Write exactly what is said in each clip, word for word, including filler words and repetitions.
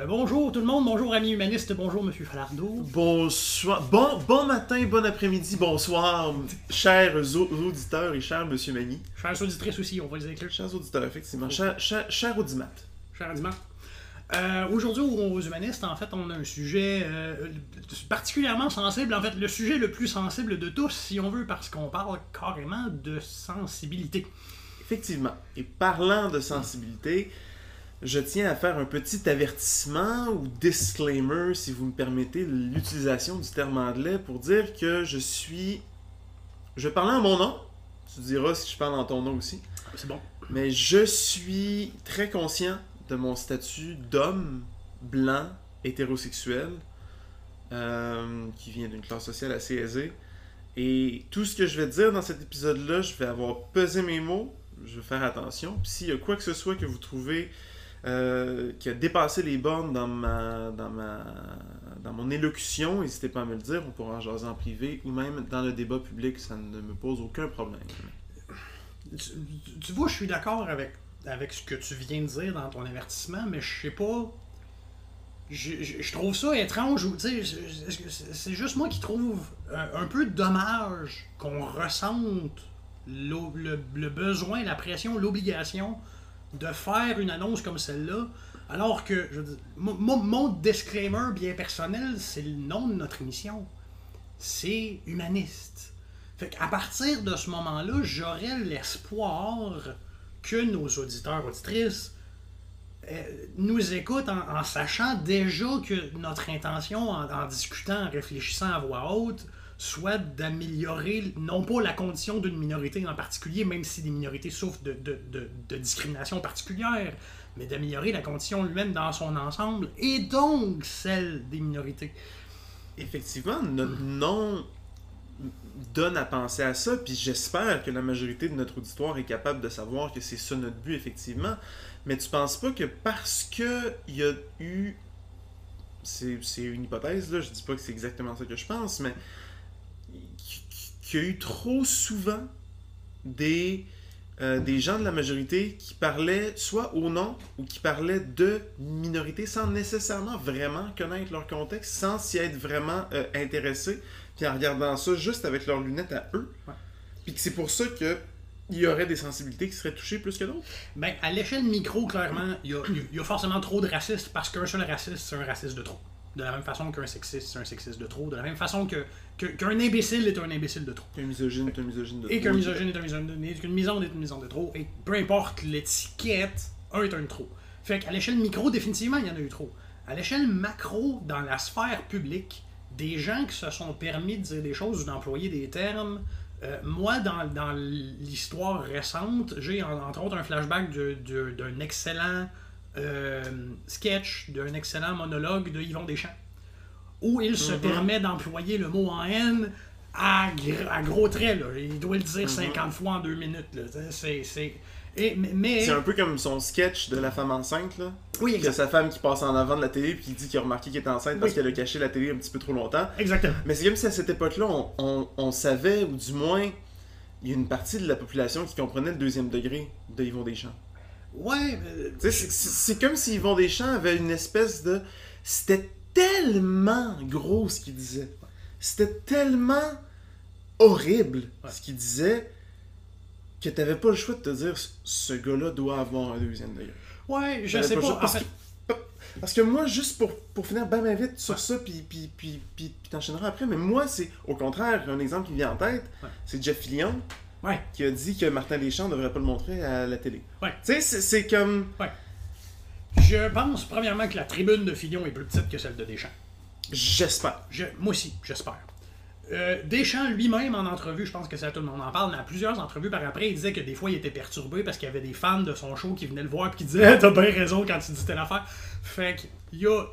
Euh, bonjour tout le monde, bonjour amis humanistes, bonjour monsieur Falardeau. Bonsoir, bon, bon matin, bon après-midi, bonsoir, chers auditeurs et chers monsieur Mani. Chers auditrices aussi, on va les inclure. Chers auditeurs, effectivement. Chers cher, cher audimat. Chers audimat. Euh, Aujourd'hui, aux humanistes, en fait, on a un sujet euh, particulièrement sensible, en fait, le sujet le plus sensible de tous, si on veut, parce qu'on parle carrément de sensibilité. Effectivement. Et parlant de sensibilité, je tiens à faire un petit avertissement ou disclaimer, si vous me permettez, l'utilisation du terme anglais pour dire que je suis... Je parlais en mon nom. Tu diras si je parle en ton nom aussi. C'est bon. Mais je suis très conscient de mon statut d'homme blanc, hétérosexuel, euh, qui vient d'une classe sociale assez aisée. Et tout ce que je vais dire dans cet épisode-là, je vais avoir pesé mes mots, je vais faire attention. Puis s'il y a quoi que ce soit que vous trouvez... Euh, qui a dépassé les bornes dans ma dans ma dans mon élocution, n'hésitez pas à me le dire, on pourra en jaser en privé ou même dans le débat public, ça ne me pose aucun problème. Tu, tu vois, je suis d'accord avec avec ce que tu viens de dire dans ton avertissement, mais je sais pas, je, je, je trouve ça étrange, ou tu sais, c'est juste moi qui trouve un, un peu dommage qu'on ressente le, le, le besoin, la pression, l'obligation de faire une annonce comme celle-là, alors que, je veux dire, mon, mon disclaimer bien personnel, c'est le nom de notre émission. C'est humaniste. Fait qu'à partir de ce moment-là, j'aurais l'espoir que nos auditeurs, auditrices, euh, nous écoutent en, en sachant déjà que notre intention, en, en discutant, en réfléchissant à voix haute, soit d'améliorer, non pas la condition d'une minorité en particulier, même si les minorités souffrent de, de, de, de discrimination particulière, mais d'améliorer la condition lui-même dans son ensemble, et donc celle des minorités. Effectivement, notre nom donne à penser à ça, puis j'espère que la majorité de notre auditoire est capable de savoir que c'est ça notre but, effectivement. Mais tu penses pas que parce que il y a eu... C'est une hypothèse, là, je dis pas que c'est exactement ça que je pense, mais... qu'il y a eu trop souvent des, euh, des gens de la majorité qui parlaient soit au nom ou qui parlaient de minorités sans nécessairement vraiment connaître leur contexte, sans s'y être vraiment euh, intéressés, puis en regardant ça juste avec leurs lunettes à eux. Ouais. Puis que c'est pour ça que il y aurait des sensibilités qui seraient touchées plus que d'autres. Ben, à l'échelle micro, clairement, il y a, y a forcément trop de racistes, parce qu'un seul raciste, c'est un raciste de trop. De la même façon qu'un sexiste, c'est un sexiste de trop. De la même façon que, que, qu'un imbécile est un imbécile de trop. Qu'un misogyne est un misogyne de trop. Et qu'un misogyne est un misogyne de trop. Qu'une misandre est une misandre de trop. Et peu importe l'étiquette, un est un trop. Fait qu'à l'échelle micro, définitivement, il y en a eu trop. À l'échelle macro, dans la sphère publique, des gens qui se sont permis de dire des choses ou d'employer des termes... Euh, moi, dans, dans l'histoire récente, j'ai en, entre autres un flashback d'un excellent... Euh, sketch d'un excellent monologue de Yvon Deschamps, où il se mm-hmm. permet d'employer le mot en haine à, gr à gros traits. Là. Il doit le dire mm-hmm. cinquante fois en deux minutes. C'est mais... un peu comme son sketch de la femme enceinte. Là. Oui, exact. Que sa femme qui passe en avant de la télé puis qui dit qu'il a remarqué qu'elle est enceinte oui. parce qu'elle a caché la télé un petit peu trop longtemps. Exactement. Mais c'est comme si à cette époque-là, on, on, on savait, ou du moins, il y a une partie de la population qui comprenait le deuxième degré de Yvon Deschamps. Ouais, mais... c'est comme si Yvon Deschamps avait une espèce de... C'était tellement gros ce qu'il disait. C'était tellement horrible ouais. ce qu'il disait que t'avais pas le choix de te dire ce gars-là doit avoir un deuxième degré. Ouais, je sais pas. pas parce, en fait... que... parce que moi, juste pour, pour finir ben, ben vite sur ouais. ça, puis, puis, puis, puis, puis t'enchaîneras après, mais moi, c'est au contraire, un exemple qui me vient en tête, ouais. c'est Jeff Fillion. Ouais. Qui a dit que Martin Deschamps ne devrait pas le montrer à la télé. Ouais. Tu sais, c'est comme... Ouais. Je pense, premièrement, que la tribune de Fillion est plus petite que celle de Deschamps. J'espère. Je... Moi aussi, j'espère. Euh, Deschamps, lui-même, en entrevue, je pense que c'est à tout le monde en parle, mais à plusieurs entrevues par après, il disait que des fois, il était perturbé parce qu'il y avait des fans de son show qui venaient le voir et qui disaient eh, « T'as bien raison quand tu dis telle affaire. » Fait qu'il y a...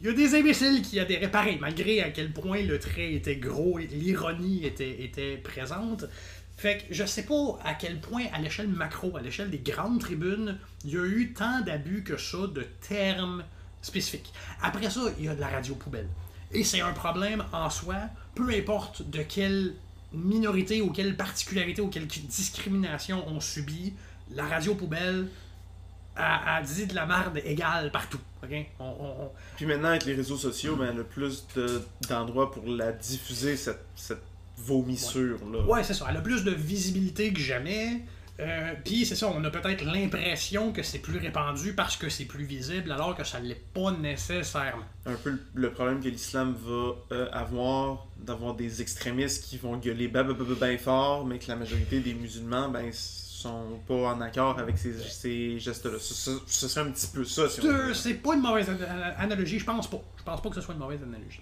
Il y a des imbéciles qui adhéraient pareil, malgré à quel point le trait était gros et l'ironie était, était présente. Fait que je sais pas à quel point, à l'échelle macro, à l'échelle des grandes tribunes, il y a eu tant d'abus que ça de termes spécifiques. Après ça, il y a de la radio poubelle. Et c'est un problème en soi, peu importe de quelle minorité ou quelle particularité ou quelle discrimination on subit, la radio poubelle elle dit de la merde égale partout. Okay? On, on, on... Puis maintenant, avec les réseaux sociaux, ben, elle a plus de, d'endroits pour la diffuser, cette, cette vomissure-là. Ouais, c'est ça. Elle a plus de visibilité que jamais. Euh, Puis c'est ça, on a peut-être l'impression que c'est plus répandu parce que c'est plus visible, alors que ça ne l'est pas nécessairement. Un peu le problème que l'islam va euh, avoir, d'avoir des extrémistes qui vont gueuler ben, ben, ben, ben fort, mais que la majorité des musulmans, ben... sont pas en accord avec ces, ces gestes-là. Ce, ce, ce serait un petit peu ça. Si c'est, c'est pas une mauvaise analogie, je pense pas. Je pense pas que ce soit une mauvaise analogie.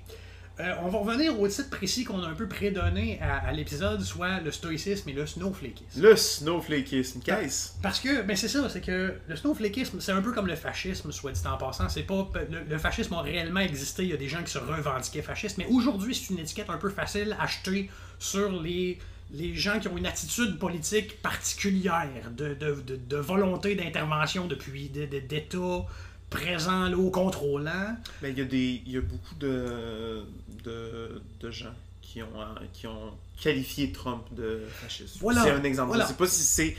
Euh, on va revenir au titre précis qu'on a un peu prédonné à, à l'épisode, soit le stoïcisme et le snowflakisme. Le snowflakisme, qu'est-ce? Parce que, ben c'est ça, c'est que le snowflakisme, c'est un peu comme le fascisme, soit dit en passant. C'est pas, le, le fascisme a réellement existé, il y a des gens qui se revendiquaient fascistes, mais aujourd'hui, c'est une étiquette un peu facile achetée sur les... les gens qui ont une attitude politique particulière, de, de, de, de volonté d'intervention depuis de, de, d'État présent, là, contrôlant. Ben, il y a des, il y a beaucoup de, de, de gens qui ont, qui ont qualifié Trump de fasciste. Voilà. C'est un exemple. Voilà. Je ne sais pas si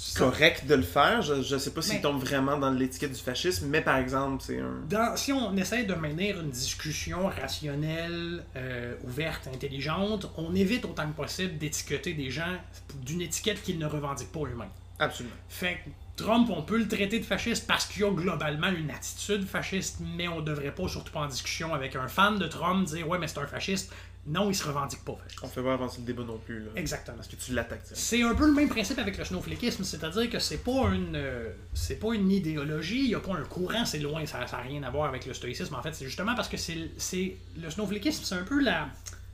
c'est correct de le faire. Je ne sais pas s'il mais... tombe vraiment dans l'étiquette du fascisme, mais par exemple, c'est un... Dans, si on essaie de maintenir une discussion rationnelle, euh, ouverte, intelligente, on évite autant que possible d'étiqueter des gens d'une étiquette qu'ils ne revendiquent pas eux-mêmes. Absolument. Fait que Trump, on peut le traiter de fasciste parce qu'il a globalement une attitude fasciste, mais on ne devrait pas, surtout pas en discussion avec un fan de Trump, dire « ouais, mais c'est un fasciste ». Non, il se revendique pas. Fait. On fait pas avancer le débat non plus. Là. Exactement. Parce que tu l'attaques. T'sais. C'est un peu le même principe avec le snowflakisme, c'est-à-dire que c'est pas une, euh, c'est pas une idéologie, il n'y a pas un courant, c'est loin, ça n'a rien à voir avec le stoïcisme. En fait, c'est justement parce que c'est, c'est le snowflakisme, c'est un peu la,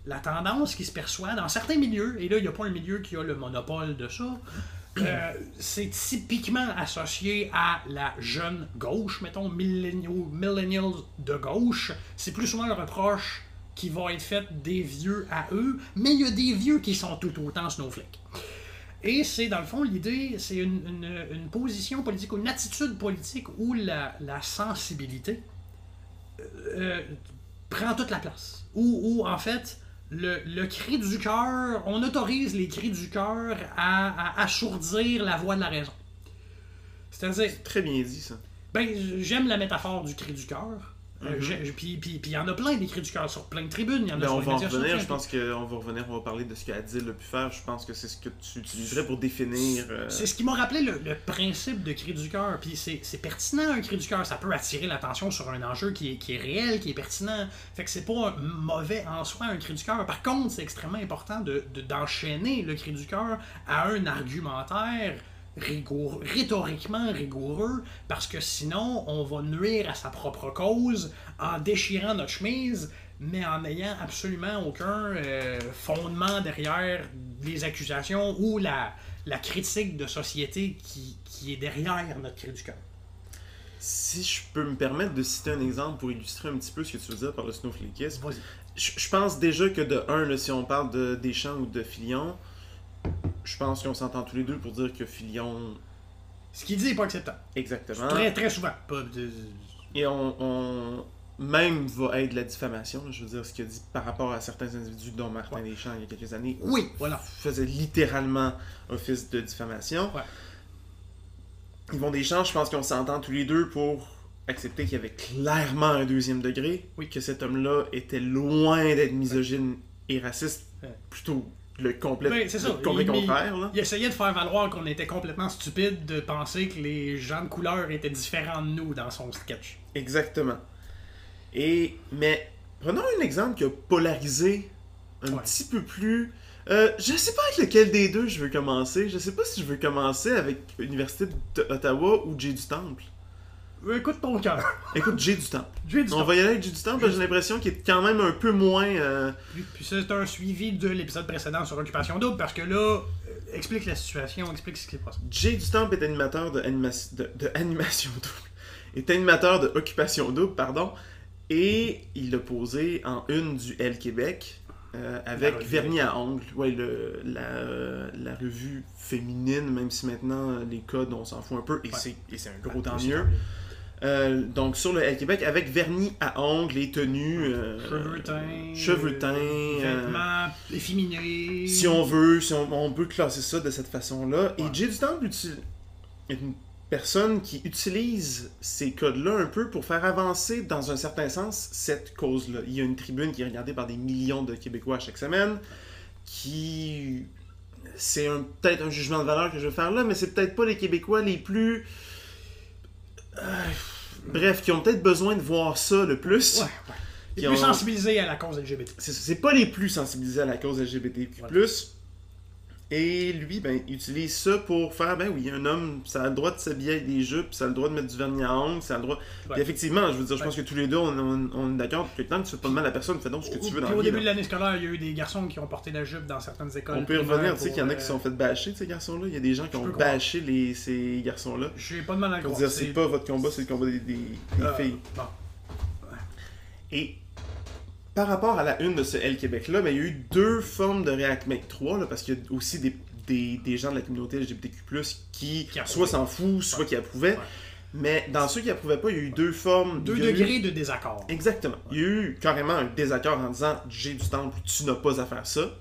la tendance qui se perçoit dans certains milieux, et là, il n'y a pas un milieu qui a le monopole de ça. Euh, c'est typiquement associé à la jeune gauche, mettons, millennials de gauche. C'est plus souvent un reproche qui va être faite des vieux à eux, mais il y a des vieux qui sont tout autant snowflakes. Et c'est, dans le fond, l'idée, c'est une, une, une position politique, une attitude politique où la, la sensibilité euh, prend toute la place. Où, où en fait, le, le cri du cœur, on autorise les cris du cœur à, à assourdir la voix de la raison. C'est-à-dire... C'est très bien dit, ça. Ben, j'aime la métaphore du cri du cœur. Mm-hmm. Puis il y en a plein des cris du cœur sur plein de tribunes. Y en a sur on va en revenir, je pense qu'on va revenir, on va parler de ce qu'Adil a pu faire. Je pense que c'est ce que tu utiliserais pour définir. Euh... C'est ce qui m'a rappelé le, le principe de cri du cœur. Puis c'est, c'est pertinent un cri du cœur. Ça peut attirer l'attention sur un enjeu qui est, qui est réel, qui est pertinent. Fait que c'est pas mauvais en soi un cri du cœur. Par contre, c'est extrêmement important de, de, d'enchaîner le cri du cœur à un argumentaire. Rigoureux, rhétoriquement rigoureux, parce que sinon, on va nuire à sa propre cause en déchirant notre chemise, mais en n'ayant absolument aucun euh, fondement derrière les accusations ou la, la critique de société qui, qui est derrière notre cri du cœur. Si je peux me permettre de citer un exemple pour illustrer un petit peu ce que tu veux dire par le snowflakisme, vas-y. Je, je pense déjà que de un, là, si on parle de Deschamps ou de Fillion, je pense qu'on s'entend tous les deux pour dire que Fillion... Ce qu'il dit n'est pas acceptable. Exactement. Très, très souvent. Pas de... Et on, on même va être de la diffamation. Là, je veux dire, ce qu'il a dit par rapport à certains individus, dont Martin ouais. Deschamps, il y a quelques années, oui, voilà. faisait littéralement office de diffamation. Ouais. Yvon Deschamps, je pense qu'on s'entend tous les deux pour accepter qu'il y avait clairement un deuxième degré, oui. que cet homme-là était loin d'être misogyne ouais. et raciste, ouais. plutôt... Le complet, ben, c'est ça. Le complet il, contraire. Il, là. Il essayait de faire valoir qu'on était complètement stupide de penser que les gens de couleur étaient différents de nous dans son sketch. Exactement. Et, mais prenons un exemple qui a polarisé un ouais. petit peu plus... Euh, je sais pas avec lequel des deux je veux commencer. Je sais pas si je veux commencer avec l'Université d'Ottawa ou Jay Du Temple. Écoute ton cœur. Écoute, Jay Du Temple. Jay Du Temple. On va y aller avec Jay Du Temple, j'ai l'impression qu'il est quand même un peu moins... Euh... Puis, puis c'est un suivi de l'épisode précédent sur Occupation Double, parce que là, explique la situation, explique ce qui s'est passé. Jay Du Temple est animateur de, anima... de, de Animation Double, est animateur de Occupation Double, pardon, et il l'a posé en une du Elle Québec, euh, avec vernis à ongles, ouais, le, la, la revue féminine, même si maintenant les codes, on s'en fout un peu, et, ouais. c'est, et c'est un gros tant mieux. Euh, donc sur le Elle Québec avec vernis à ongles et tenues euh, cheveux teints cheveux teints euh, vêtements euh, efféminés si on veut si on, on peut classer ça de cette façon là ouais. Et Jay Du Temple est une personnes qui utilisent ces codes-là un peu pour faire avancer, dans un certain sens, cette cause-là. Il y a une tribune qui est regardée par des millions de Québécois chaque semaine, qui... C'est peut-être un jugement de valeur que je vais faire là, mais c'est peut-être pas les Québécois les plus... Euh... Bref, qui ont peut-être besoin de voir ça le plus. Ouais, ouais. Les plus ont... sensibilisés à la cause L G B T. C'est pas les plus sensibilisés à la cause L G B T Q plus. Voilà. Et lui, ben, il utilise ça pour faire, ben oui, un homme, ça a le droit de s'habiller avec des jupes, ça a le droit de mettre du vernis à ongles, ça a le droit... Ouais. Puis effectivement, je veux dire, je ouais. pense que tous les deux, on, on, on est d'accord, que tant que tu fais pas de mal à personne, fais donc ce que tu veux dans la vie. Au début là. de l'année scolaire, il y a eu des garçons qui ont porté la jupe dans certaines écoles. On peut revenir, tu sais, qu'il y en a qui se sont fait bâcher, ces garçons-là. Il y a des gens qui je ont bâché les, ces garçons-là. J'ai pas de mal à croire. Pour dire, c'est pas votre combat, c'est le combat des, des, des euh, filles. Bon. Et... Par rapport à la une de ce Elle Québec-là, ben, il y a eu deux formes de réaction, mais trois, là, parce qu'il y a aussi des, des, des gens de la communauté L G B T Q plus qui, qui soit s'en fout, soit ouais. qui approuvaient. Ouais. Mais dans ceux qui approuvaient pas, il y a eu ouais. deux formes... Deux degrés eu... de désaccord. Exactement. Ouais. Il y a eu carrément un désaccord en disant « Jay Du Temple, tu n'as pas à faire ça. Ouais. »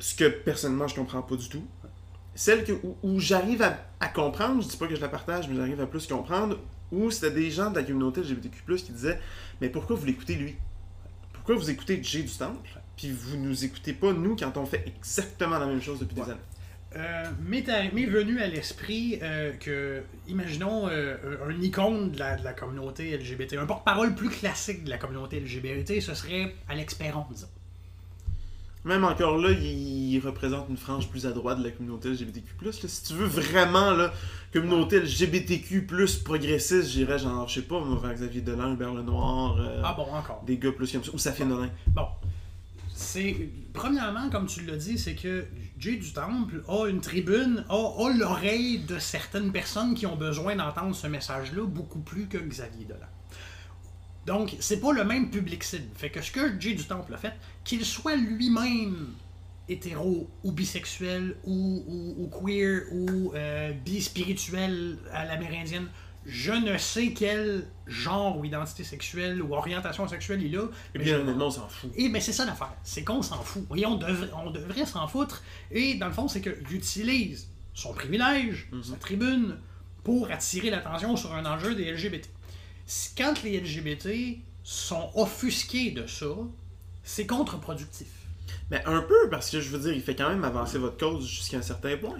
Ce que, personnellement, je comprends pas du tout. Ouais. Celle que, où, où j'arrive à, à comprendre, je dis pas que je la partage, mais j'arrive à plus comprendre... Ou c'était des gens de la communauté L G B T Q plus qui disaient « Mais pourquoi vous l'écoutez, lui? Pourquoi vous écoutez Jay Du Temple? Puis vous nous écoutez pas, nous, quand on fait exactement la même chose depuis ouais. des années. Euh, » M'est venu à l'esprit euh, que, imaginons, euh, un icône de la, de la communauté L G B T, un porte-parole plus classique de la communauté L G B T, ce serait Alex Perron, disons. Même encore là, il représente une frange plus à droite de la communauté L G B T Q plus. Là, si tu veux vraiment la communauté L G B T Q plus progressiste, j'irais genre, je sais pas, Xavier Delain, Hubert Lenoir, euh, ah bon, encore. des gars plus comme ça, ou Sophie Durocher. Bon, c'est premièrement, comme tu l'as dit, c'est que Jay Du Temple a une tribune, a, a l'oreille de certaines personnes qui ont besoin d'entendre ce message-là beaucoup plus que Xavier Delain. Donc, c'est pas le même public cible. Fait que ce que Jay Du Temple a fait, qu'il soit lui-même hétéro ou bisexuel ou, ou, ou queer ou euh, bispirituel à l'amérindienne, je ne sais quel genre ou identité sexuelle ou orientation sexuelle il a. Eh bien, je... non, on s'en fout. Et bien, c'est ça l'affaire. C'est qu'on s'en fout. Et on, dev... on devrait s'en foutre. Et dans le fond, c'est qu'il utilise son privilège, mm-hmm. sa tribune, pour attirer l'attention sur un enjeu des L G B T. Quand les L G B T sont offusqués de ça, c'est contre-productif. Ben un peu, parce que je veux dire, il fait quand même avancer votre cause jusqu'à un certain point.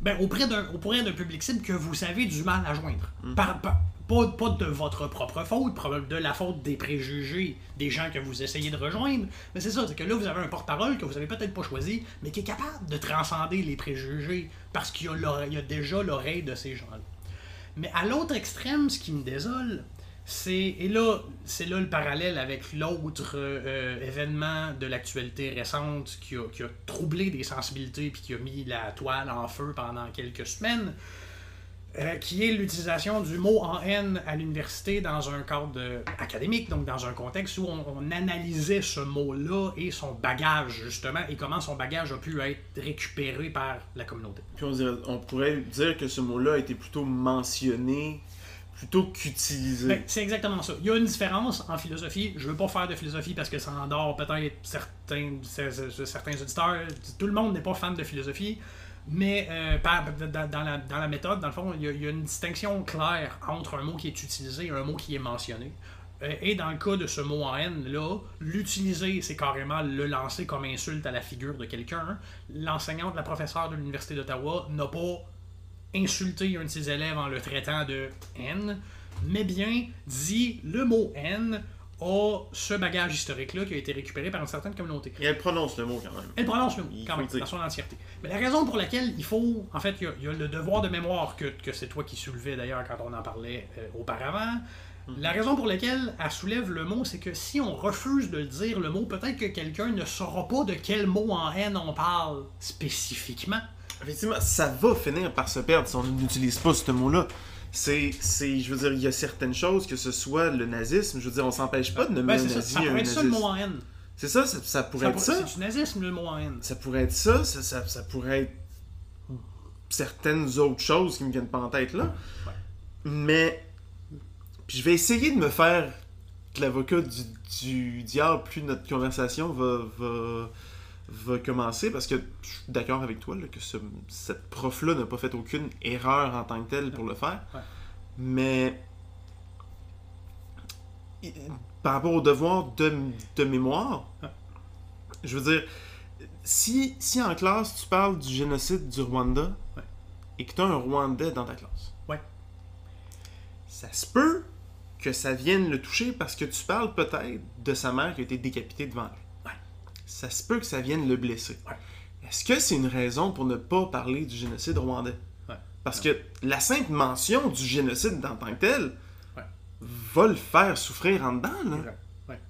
Ben auprès d'un auprès d'un public cible que vous avez du mal à joindre. Mm. Par, par, pas, pas de votre propre faute, de la faute des préjugés des gens que vous essayez de rejoindre, mais c'est ça, c'est que là vous avez un porte-parole que vous n'avez peut-être pas choisi, mais qui est capable de transcender les préjugés, parce qu'il y, y a déjà l'oreille de ces gens-là. Mais à l'autre extrême, ce qui me désole... Et là, c'est là le parallèle avec l'autre euh, événement de l'actualité récente qui a, qui a troublé des sensibilités puis qui a mis la toile en feu pendant quelques semaines, euh, qui est l'utilisation du mot en haine à l'université dans un cadre de, académique, donc dans un contexte où on, on analysait ce mot-là et son bagage, justement, et comment son bagage a pu être récupéré par la communauté. Puis on, dirait, on pourrait dire que ce mot-là a été plutôt mentionné... plutôt qu'utiliser. Ben, c'est exactement ça. Il y a une différence en philosophie. Je veux pas faire de philosophie parce que ça endort peut-être certains, certains auditeurs. Tout le monde n'est pas fan de philosophie. Mais euh, par, dans, la, dans la méthode, dans le fond, il y a, il y a une distinction claire entre un mot qui est utilisé et un mot qui est mentionné. Et dans le cas de ce mot en haine-là, l'utiliser, c'est carrément le lancer comme insulte à la figure de quelqu'un. L'enseignante, la professeure de l'Université d'Ottawa n'a pas insulter un de ses élèves en le traitant de haine, mais bien dit le mot haine a ce bagage historique-là qui a été récupéré par une certaine communauté. Et elle prononce le mot quand même. Elle prononce le mot il quand même, dire. dans son entièreté. Mais la raison pour laquelle il faut, en fait, il y a, il y a le devoir de mémoire que, que c'est toi qui soulevais d'ailleurs quand on en parlait euh, auparavant. Mm. La raison pour laquelle elle soulève le mot, c'est que si on refuse de le dire le mot, peut-être que quelqu'un ne saura pas de quel mot en haine on parle spécifiquement. Effectivement, ça va finir par se perdre si on n'utilise pas ce mot-là. C'est, c'est, je veux dire, il y a certaines choses, que ce soit le nazisme, je veux dire, on s'empêche pas de nommer ben, un nazi un nazisme. Ça pourrait être ça, le mot en haine. C'est ça, ça, ça pourrait ça être pour... ça. C'est du nazisme, le mot en haine. Ça pourrait être ça, ça, ça, ça pourrait être certaines autres choses qui me viennent pas en tête, là. Ouais. Mais, puis je vais essayer de me faire l'avocat du, du diable, plus notre conversation va... va... va commencer, parce que je suis d'accord avec toi là, que ce, cette prof-là n'a pas fait aucune erreur en tant que telle pour le faire, ouais. mais il, par rapport au devoir de, de mémoire, ouais. je veux dire, si, si en classe tu parles du génocide du Rwanda ouais. et que tu as un Rwandais dans ta classe, ouais. ça se peut que ça vienne le toucher parce que tu parles peut-être de sa mère qui a été décapitée devant lui. Ça se peut que ça vienne le blesser. Ouais. Est-ce que c'est une raison pour ne pas parler du génocide rwandais? Ouais. Parce ouais. que la simple mention du génocide en tant que tel ouais. va le faire souffrir en dedans. Là. Ouais.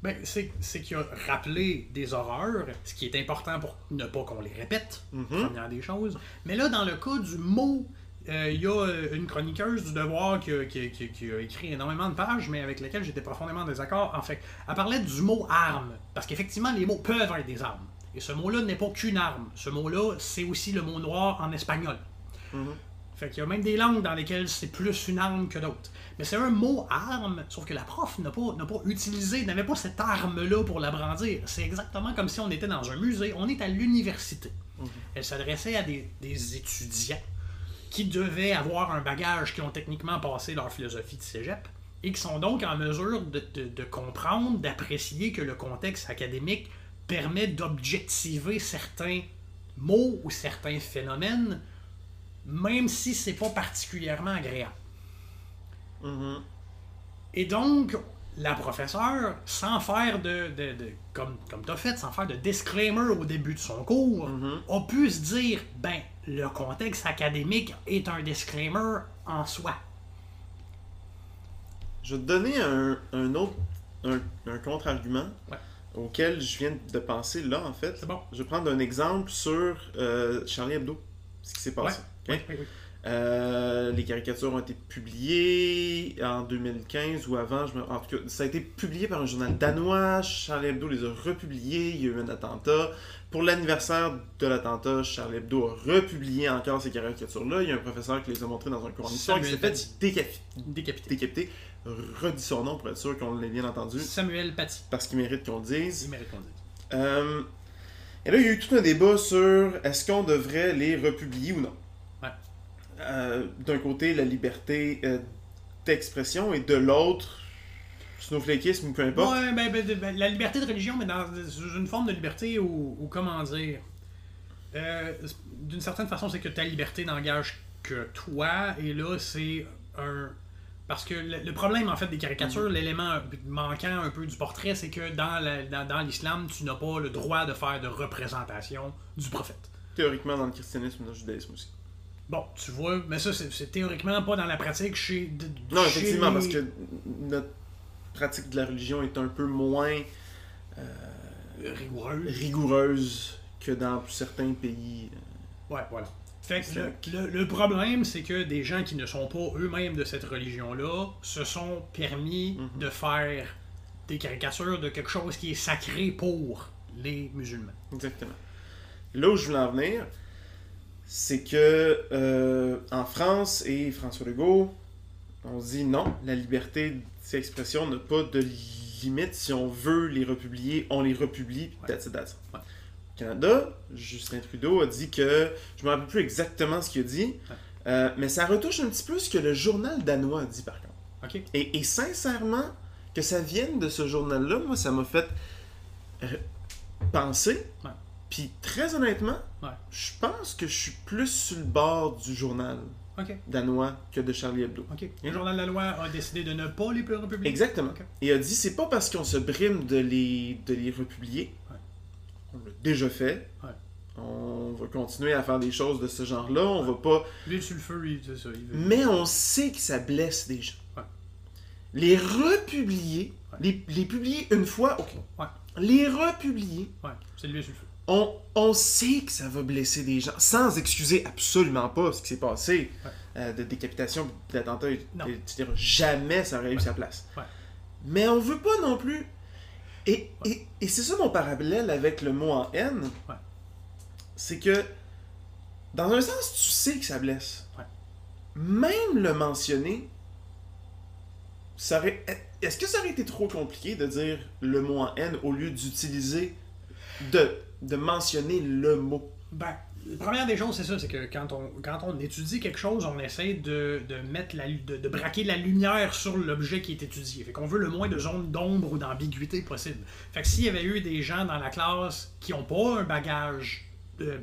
Ben, c'est, c'est qu'il a rappelé des horreurs, ce qui est important pour ne pas qu'on les répète, mm-hmm. première des choses. Mais là, dans le cas du mot, il euh, y a une chroniqueuse du Devoir qui a, qui, a, qui a écrit énormément de pages, mais avec laquelle j'étais profondément en désaccord. En fait, elle parlait du mot « arme », parce qu'effectivement, les mots peuvent être des armes. Et ce mot-là n'est pas qu'une arme. Ce mot-là, c'est aussi le mot noir en espagnol. Mm-hmm. Fait qu'il y a même des langues dans lesquelles c'est plus une arme que d'autres. Mais c'est un mot « arme », sauf que la prof n'a pas, n'a pas utilisé, n'avait pas cette arme-là pour la brandir. C'est exactement comme si on était dans un musée. On est à l'université. Mm-hmm. Elle s'adressait à des, des étudiants qui devaient avoir un bagage, qui ont techniquement passé leur philosophie de cégep, et qui sont donc en mesure de, de, de comprendre, d'apprécier que le contexte académique permet d'objectiver certains mots ou certains phénomènes, même si c'est pas particulièrement agréable. Mm-hmm. Et donc, la professeure, sans faire de, de, de comme, comme t'as fait, sans faire de disclaimer au début de son cours, mm-hmm. a pu se dire, ben, le contexte académique est un disclaimer en soi. Je vais te donner un, un autre, un, un contre-argument ouais. auquel je viens de penser là, en fait. C'est bon. Je vais prendre un exemple sur euh, Charlie Hebdo, ce qui s'est passé. Ouais. Okay? Oui, oui, oui. Euh, les caricatures ont été publiées en deux mille quinze ou avant, je me... en tout cas, ça a été publié par un journal danois, Charlie Hebdo les a republiés, il y a eu un attentat. Pour l'anniversaire de l'attentat, Charlie Hebdo a republié encore ces caricatures-là, il y a un professeur qui les a montrées dans un cours d'histoire qui s'est fait décapi... décapiter. décapiter. Redis son nom pour être sûr qu'on l'ait bien entendu. Samuel Paty. Parce qu'il mérite qu'on le dise. Il mérite qu'on le dise. Euh... Et là, il y a eu tout un débat sur est-ce qu'on devrait les republier ou non. Euh, d'un côté, la liberté euh, d'expression, et de l'autre, snowflakeisme ou peu importe. Ouais, ben, ben, ben, la liberté de religion, mais dans une forme de liberté où, où comment dire, euh, d'une certaine façon, c'est que ta liberté n'engage que toi, et là, c'est un... Parce que le, le problème, en fait, des caricatures, mmh. l'élément manquant un peu du portrait, c'est que dans, la, dans, dans l'islam, tu n'as pas le droit de faire de représentation du prophète. Théoriquement, dans le christianisme, dans le judaïsme aussi. Bon, tu vois, mais ça, c'est, c'est théoriquement pas dans la pratique chez... De, de, non, effectivement, chez... parce que notre pratique de la religion est un peu moins... Euh, rigoureuse. Rigoureuse que dans certains pays. Ouais, voilà. Fait que le, le, le problème, c'est que des gens qui ne sont pas eux-mêmes de cette religion-là se sont permis mm-hmm. de faire des caricatures de quelque chose qui est sacré pour les musulmans. Exactement. Là où je voulais en venir... c'est que euh, en France et François Legault, on se dit non, la liberté d'expression n'a pas de limite. Si on veut les republier, on les republie, puis that's it, that's it. Ouais. Au Canada, Justin Trudeau a dit que, je ne me rappelle plus exactement ce qu'il a dit, ouais. euh, mais ça retouche un petit peu ce que le journal danois a dit par contre. Okay. Et, et sincèrement, que ça vienne de ce journal-là, moi ça m'a fait penser... Ouais. Puis très honnêtement, ouais. je pense que je suis plus sur le bord du journal okay. danois que de Charlie Hebdo. Okay. Le journal danois a décidé de ne pas les republier. Exactement. Okay. Et a dit c'est pas parce qu'on se brime de les, de les republier. Ouais. On l'a déjà fait. Ouais. On va continuer à faire des choses de ce genre-là. On ouais. va pas. L'huile sur le feu, il veut ça. Il veut... Mais on sait que ça blesse des gens. Ouais. Les republier, ouais. les, les publier une fois, ok. Ouais. Les republier. Ouais. C'est l'huile sur le feu. On, on sait que ça va blesser des gens, sans excuser absolument pas ce qui s'est passé, ouais. euh, de décapitation, d'attentat, et cetera. Jamais ça aurait eu ouais. sa place. Ouais. Mais on veut pas non plus. Et, ouais. et, et c'est ça mon parallèle avec le mot en haine. Ouais. C'est que, dans un sens, tu sais que ça blesse. Ouais. Même le mentionner, ça aurait... Est-ce que ça aurait été trop compliqué de dire le mot en haine au lieu d'utiliser... de de mentionner le mot? Ben, la première des choses, c'est ça, c'est que quand on, quand on étudie quelque chose, on essaie de, de, mettre la, de, de braquer la lumière sur l'objet qui est étudié. Fait qu'on veut le moins de zones d'ombre ou d'ambiguïté possible. Fait que s'il y avait eu des gens dans la classe qui n'ont pas un bagage euh,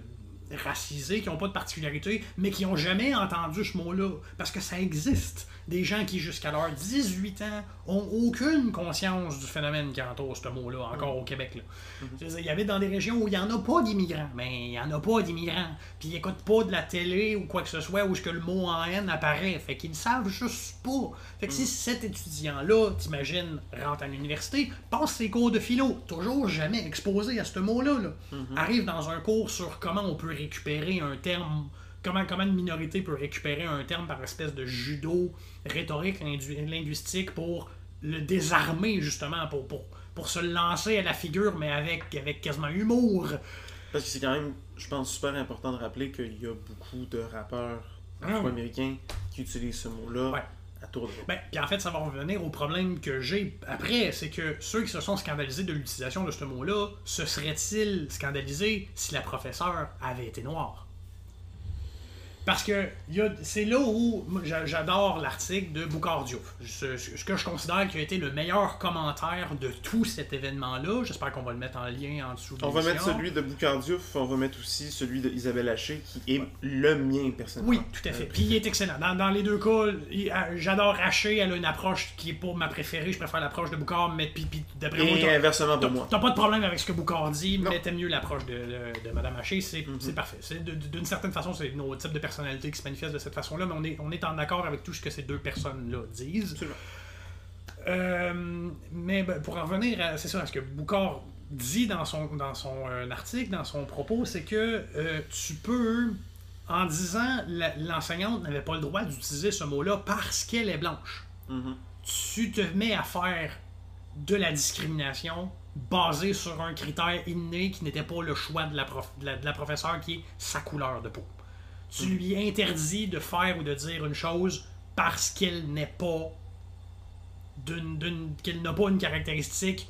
racisé, qui n'ont pas de particularité, mais qui n'ont jamais entendu ce mot-là, parce que ça existe. Des gens qui, jusqu'à leurs dix-huit ans, ont aucune conscience du phénomène qui entoure ce mot-là, encore au Québec. Là. Mm-hmm. Il y avait dans des régions où il n'y en a pas d'immigrants, mais il n'y en a pas d'immigrants, puis ils n'écoutent pas de la télé ou quoi que ce soit où que le mot en haine apparaît, fait qu'ils ne savent juste pas. Fait que mm. si cet étudiant-là, t'imagines, rentre à l'université, passe ses cours de philo, toujours jamais exposé à ce mot-là, là. Mm-hmm. Arrive dans un cours sur comment on peut récupérer un terme... Comment, comment une minorité peut récupérer un terme par espèce de judo rhétorique linguistique pour le désarmer, justement, pour, pour, pour se lancer à la figure, mais avec, avec quasiment humour. Parce que c'est quand même, je pense, super important de rappeler qu'il y a beaucoup de rappeurs afro-américains qui utilisent ce mot-là. Ouais. Ben, puis en fait, ça va revenir au problème que j'ai après, c'est que ceux qui se sont scandalisés de l'utilisation de ce mot-là, se seraient-ils scandalisés si la professeure avait été noire? Parce que c'est là où j'adore l'article de Boucar Diouf. Ce, ce que je considère qui a été le meilleur commentaire de tout cet événement-là. J'espère qu'on va le mettre en lien en dessous. On va mettre celui de Boucar Diouf, on va mettre aussi celui d'Isabelle Hachey, qui est ouais. le mien personnellement. Oui, tout à fait. Puis il est excellent. Dans, dans les deux cas, j'adore Hachey, elle a une approche qui est pas ma préférée. Je préfère l'approche de Boucar, mais puis, puis d'après moi. Et inversement pour moi. T'as pas de problème avec ce que Boucar dit, non. mais t'aimes mieux l'approche de, de, de Mme Hachey, c'est mm-hmm. parfait. D'une certaine façon, c'est nos types de personnes qui se manifeste de cette façon-là, mais on est, on est en accord avec tout ce que ces deux personnes-là disent. Euh, mais ben, pour en revenir à c'est ça, ce que Boucar dit dans son, dans son euh, article, dans son propos, c'est que euh, tu peux, en disant l'enseignante n'avait pas le droit d'utiliser ce mot-là parce qu'elle est blanche, mm-hmm. tu te mets à faire de la discrimination basée sur un critère inné qui n'était pas le choix de la, prof, de, la, de la professeure qui est sa couleur de peau. Tu lui interdis de faire ou de dire une chose parce qu'elle n'est pas d'une, d'une, qu'elle n'a pas une caractéristique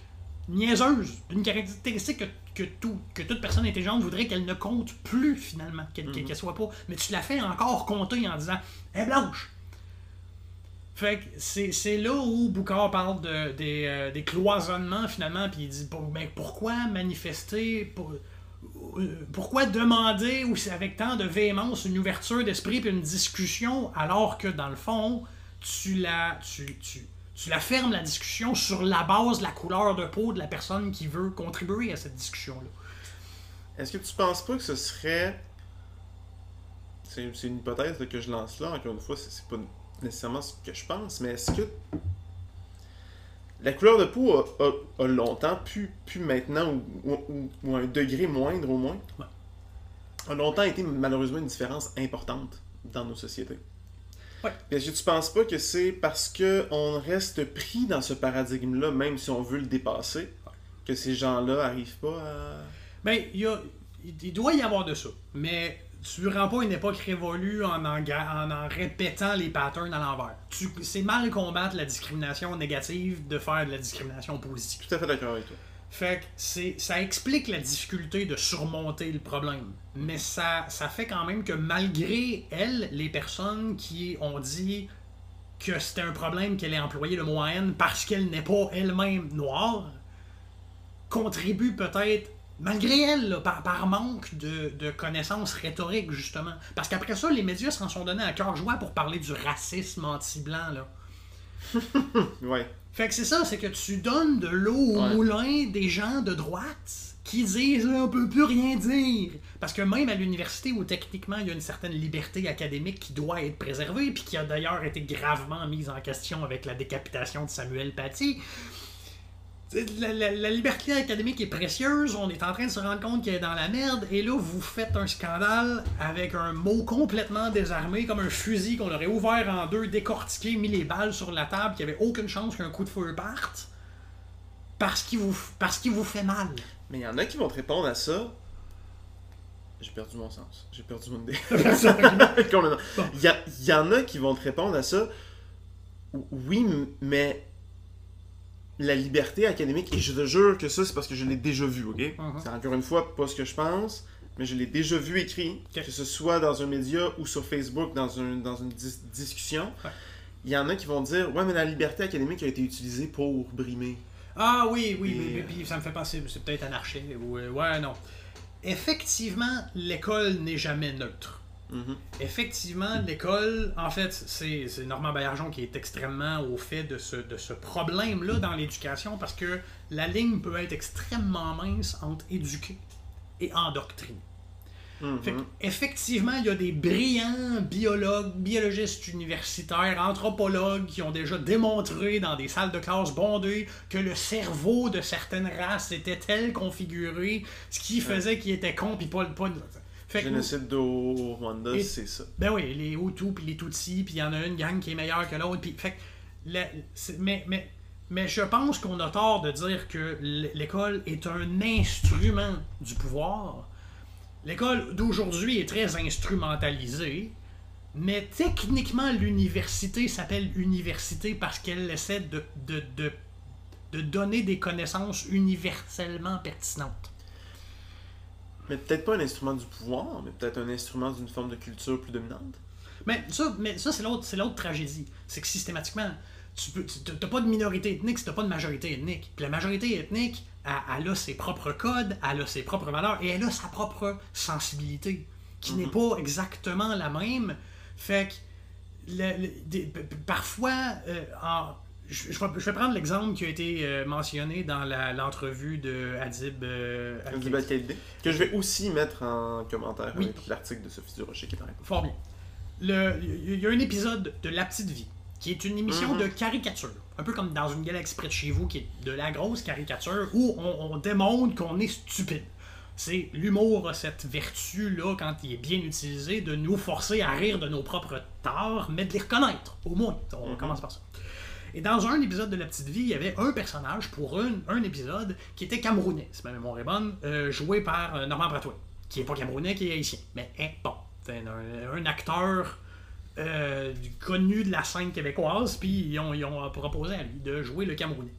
niaiseuse, une caractéristique que, que, tout, que toute personne intelligente voudrait qu'elle ne compte plus finalement, qu'elle mm-hmm. qu'elle soit pas. Mais tu la fais encore compter en disant « Elle est blanche ». Fait que c'est là où Boucar parle de, des, euh, des cloisonnements finalement, puis il dit « Mais pourquoi manifester pour... » Pourquoi demander ou avec tant de véhémence une ouverture d'esprit et une discussion alors que dans le fond, tu la, tu, tu, tu la fermes la discussion sur la base de la couleur de peau de la personne qui veut contribuer à cette discussion-là? Est-ce que tu penses pas que ce serait... C'est une hypothèse que je lance là, encore une fois, c'est pas nécessairement ce que je pense, mais est-ce que... La couleur de peau a, a, a longtemps, puis, puis maintenant, ou, ou, ou à un degré moindre au moins, ouais. a longtemps été malheureusement une différence importante dans nos sociétés. Ouais. Est-ce que tu penses pas que c'est parce qu'on reste pris dans ce paradigme-là, même si on veut le dépasser, que ces gens-là n'arrivent pas à... Ben, y a, il doit y avoir de ça, mais... Tu ne rends pas une époque révolue en en, en, en répétant les patterns à l'envers. C'est mal combattre la discrimination négative de faire de la discrimination positive. Tout à fait d'accord avec toi. Fait que ça explique la difficulté de surmonter le problème. Mais ça, ça fait quand même que malgré elle, les personnes qui ont dit que c'était un problème qu'elle ait employé le mot haine parce qu'elle n'est pas elle-même noire, contribuent peut-être malgré elle, là, par, par manque de, de connaissances rhétoriques, justement. Parce qu'après ça, les médias s'en sont donnés à cœur joie pour parler du racisme anti-blanc, là. ouais. Fait que c'est ça, c'est que tu donnes de l'eau au ouais. moulin des gens de droite qui disent « on peut plus rien dire ». Parce que même à l'université où techniquement il y a une certaine liberté académique qui doit être préservée, puis qui a d'ailleurs été gravement mise en question avec la décapitation de Samuel Paty, La, la, la liberté académique est précieuse, on est en train de se rendre compte qu'elle est dans la merde, et là vous faites un scandale avec un mot complètement désarmé, comme un fusil qu'on aurait ouvert en deux, décortiqué, mis les balles sur la table, qu'il n'y avait aucune chance qu'un coup de feu parte, parce qu'il vous, parce qu'il vous fait mal. Mais il y en a qui vont te répondre à ça. J'ai perdu mon sens, j'ai perdu mon idée. Il y, y en a qui vont te répondre à ça. Oui, mais... la liberté académique, et je te jure que ça, c'est parce que je l'ai déjà vu, ok? Mm-hmm. C'est encore une fois pas ce que je pense, mais je l'ai déjà vu écrit, okay. Que ce soit dans un média ou sur Facebook, dans, un, dans une dis- discussion. Ouais. Il y en a qui vont dire « Ouais, mais la liberté académique a été utilisée pour brimer. » Ah oui, oui, mais, mais, mais puis ça me fait penser, c'est peut-être anarchiste, ou euh, ouais, non. Effectivement, l'école n'est jamais neutre. Mm-hmm. Effectivement, l'école, en fait, c'est, c'est Normand Baillargeon qui est extrêmement au fait de ce, de ce problème-là dans l'éducation, parce que la ligne peut être extrêmement mince entre éduquer et endoctriner. Mm-hmm. Fait qu'effectivement, il y a des brillants biologues, biologistes universitaires, anthropologues qui ont déjà démontré dans des salles de classe bondées que le cerveau de certaines races était tel configuré, ce qui faisait qu'ils étaient cons pis pas le pas. Fait que, génocide au Rwanda, et, c'est ça. Ben oui, les Hutus puis les Tutsis, puis il y en a une gang qui est meilleure que l'autre. Pis, fait que, la, mais, mais, mais je pense qu'on a tort de dire que l'école est un instrument du pouvoir. L'école d'aujourd'hui est très instrumentalisée, mais techniquement, l'université s'appelle université parce qu'elle essaie de, de, de, de donner des connaissances universellement pertinentes. Mais peut-être pas un instrument du pouvoir, mais peut-être un instrument d'une forme de culture plus dominante. Mais ça, mais ça c'est l'autre, c'est l'autre tragédie. C'est que systématiquement, tu peux, tu, t'as pas de minorité ethnique si t'as pas de majorité ethnique. Puis la majorité ethnique, elle, elle a ses propres codes, elle a ses propres valeurs, et elle a sa propre sensibilité, qui mm-hmm. n'est pas exactement la même. Fait que, le, le, des, parfois, euh, en... Je, je, je vais prendre l'exemple qui a été euh, mentionné dans la, l'entrevue de Adib euh, Alkhalidey, que je vais aussi mettre en commentaire oui. avec l'article de Sophie Durocher qui est en réponse. Fort bien. Il y a un épisode de La Petite Vie, qui est une émission mm-hmm. de caricature, un peu comme dans une galaxie près de chez vous, qui est de la grosse caricature, où on, on démontre qu'on est stupide. C'est, l'humour a cette vertu-là, quand il est bien utilisé, de nous forcer à rire de nos propres torts, mais de les reconnaître, au moins. On mm-hmm. commence par ça. Et dans un épisode de La Petite Vie, il y avait un personnage pour une, un épisode qui était camerounais, si ma mémoire est bonne, euh, joué par euh, Normand Brathwaite, qui n'est pas camerounais, qui est haïtien. Mais hein, bon, c'est un, un acteur euh, connu de la scène québécoise, puis ils ont, ils ont proposé à lui de jouer le camerounais.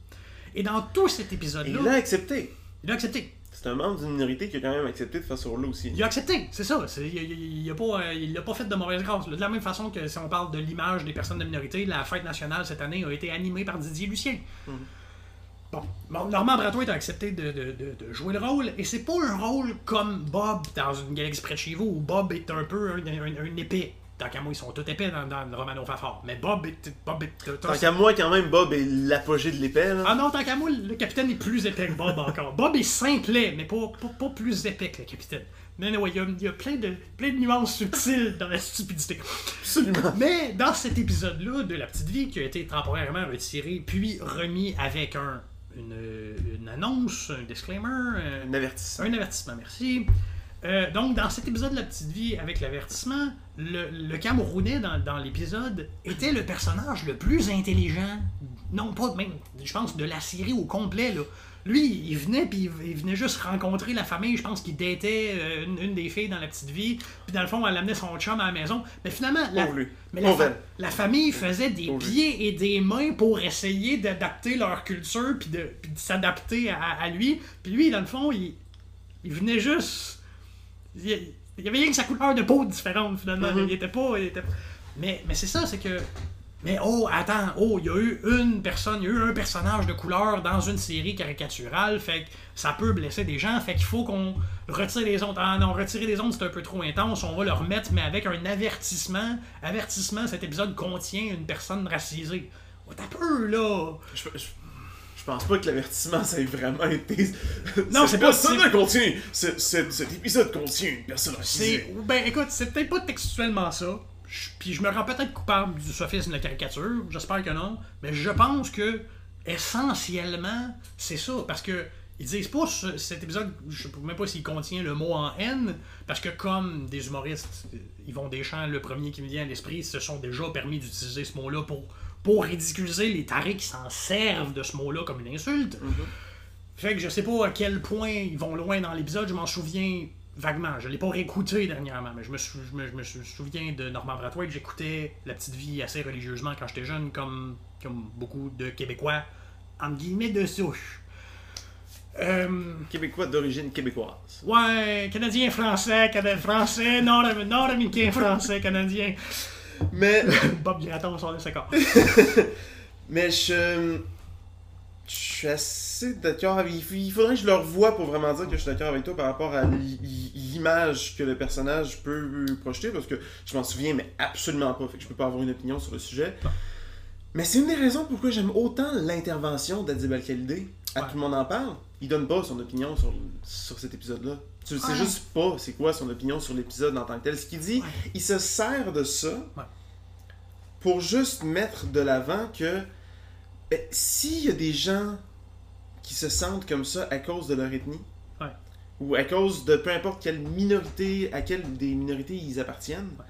Et dans tout cet épisode-là... Et il a accepté. Il a accepté. C'est un membre d'une minorité qui a quand même accepté de faire ce rôle-là aussi. Il a accepté, c'est ça. C'est, il ne euh, l'a pas fait de mauvaise grâce. De la même façon que si on parle de l'image des personnes de minorité, la fête nationale cette année a été animée par Didier Lucien. Mm-hmm. Bon, Normand Brathwaite a accepté de, de, de, de jouer le rôle, et c'est pas un rôle comme Bob dans une galaxie près de chez vous, où Bob est un peu un, un, un, un épée. Tant qu'à moi, ils sont tous épais dans, dans le Romano Fafard. Mais Bob est... Bob est tant qu'à moi, quand même, Bob est l'apogée de l'épais. Là. Ah non, tant qu'à moi, le capitaine est plus épais que Bob encore. Bob est simplet, mais pas, pas, pas plus épais que le capitaine. Mais anyway, il y a, il y a plein, de, plein de nuances subtiles dans la stupidité. Absolument. Mais dans cet épisode-là de La Petite Vie, qui a été temporairement retiré, puis remis avec un, une, une annonce, un disclaimer... Un avertissement. Un avertissement, merci. Euh, donc, dans cet épisode de La Petite Vie, avec l'avertissement, le, le Camerounais, dans, dans l'épisode, était le personnage le plus intelligent, non pas même, je pense, de la série au complet, là. Lui, il venait, puis il, il venait juste rencontrer la famille, je pense qu'il datait euh, une, une des filles dans La Petite Vie, puis dans le fond, elle amenait son chum à la maison, mais finalement, la, mais la, fa- la famille faisait des pieds et des mains pour essayer d'adapter leur culture, puis de, de s'adapter à, à lui, puis lui, dans le fond, il, il venait juste... Il y avait rien que sa couleur de peau différente, finalement. Mm-hmm. Il était pas... Il était... Mais, mais c'est ça, c'est que... Mais oh, attends, oh, il y a eu une personne, il y a eu un personnage de couleur dans une série caricaturale, fait que ça peut blesser des gens, fait qu'il faut qu'on retire les ondes. Ah non, retirer les ondes, c'est un peu trop intense, on va le remettre, mais avec un avertissement. Avertissement, cet épisode contient une personne racisée. Oh, t'as peur, là! Je, je... Je pense pas que l'avertissement, ça ait vraiment été... Non, c'est pas ça. Cet épisode contient une personne racisée. Ben écoute, c'est peut-être pas textuellement ça. Je, puis je me rends peut-être coupable du sophisme de la caricature, j'espère que non. Mais je pense que, essentiellement, c'est ça. Parce que ils disent pas ce, cet épisode, je ne sais même pas s'il contient le mot en haine, parce que comme des humoristes, Yvon Deschamps, le premier qui me vient à l'esprit, se sont déjà permis d'utiliser ce mot-là pour... pour ridiculiser les tarés qui s'en servent de ce mot-là comme une insulte. Mm-hmm. Fait que je sais pas à quel point ils vont loin dans l'épisode, je m'en souviens vaguement. Je l'ai pas réécouté dernièrement, mais je me, sou- je me, je me souviens de Normand Brathwaite. J'écoutais La Petite Vie assez religieusement quand j'étais jeune, comme, comme beaucoup de Québécois entre guillemets, de souche. Euh, Québécois d'origine québécoise. Ouais, Canadien-Français, Canadien-Français, Nord-Américain-Français, Canadien. Mais... Bob Giraton, on est d'accord. Mais je... Je suis assez d'accord avec... Il faudrait que je le revoie pour vraiment dire que je suis d'accord avec toi par rapport à l'image que le personnage peut projeter, parce que je m'en souviens, mais absolument pas. Fait que je peux pas avoir une opinion sur le sujet. Non. Mais c'est une des raisons pourquoi j'aime autant l'intervention d'Adib Alkhalidey. À ouais. Tout le monde en parle. Il donne pas son opinion sur, sur cet épisode-là. Tu ouais. sais juste pas c'est quoi son opinion sur l'épisode en tant que tel. Ce qu'il dit, ouais. il se sert de ça ouais. pour juste mettre de l'avant que ben, s'il y a des gens qui se sentent comme ça à cause de leur ethnie, ouais. ou à cause de peu importe quelle minorité, à quelle des minorités ils appartiennent, ouais.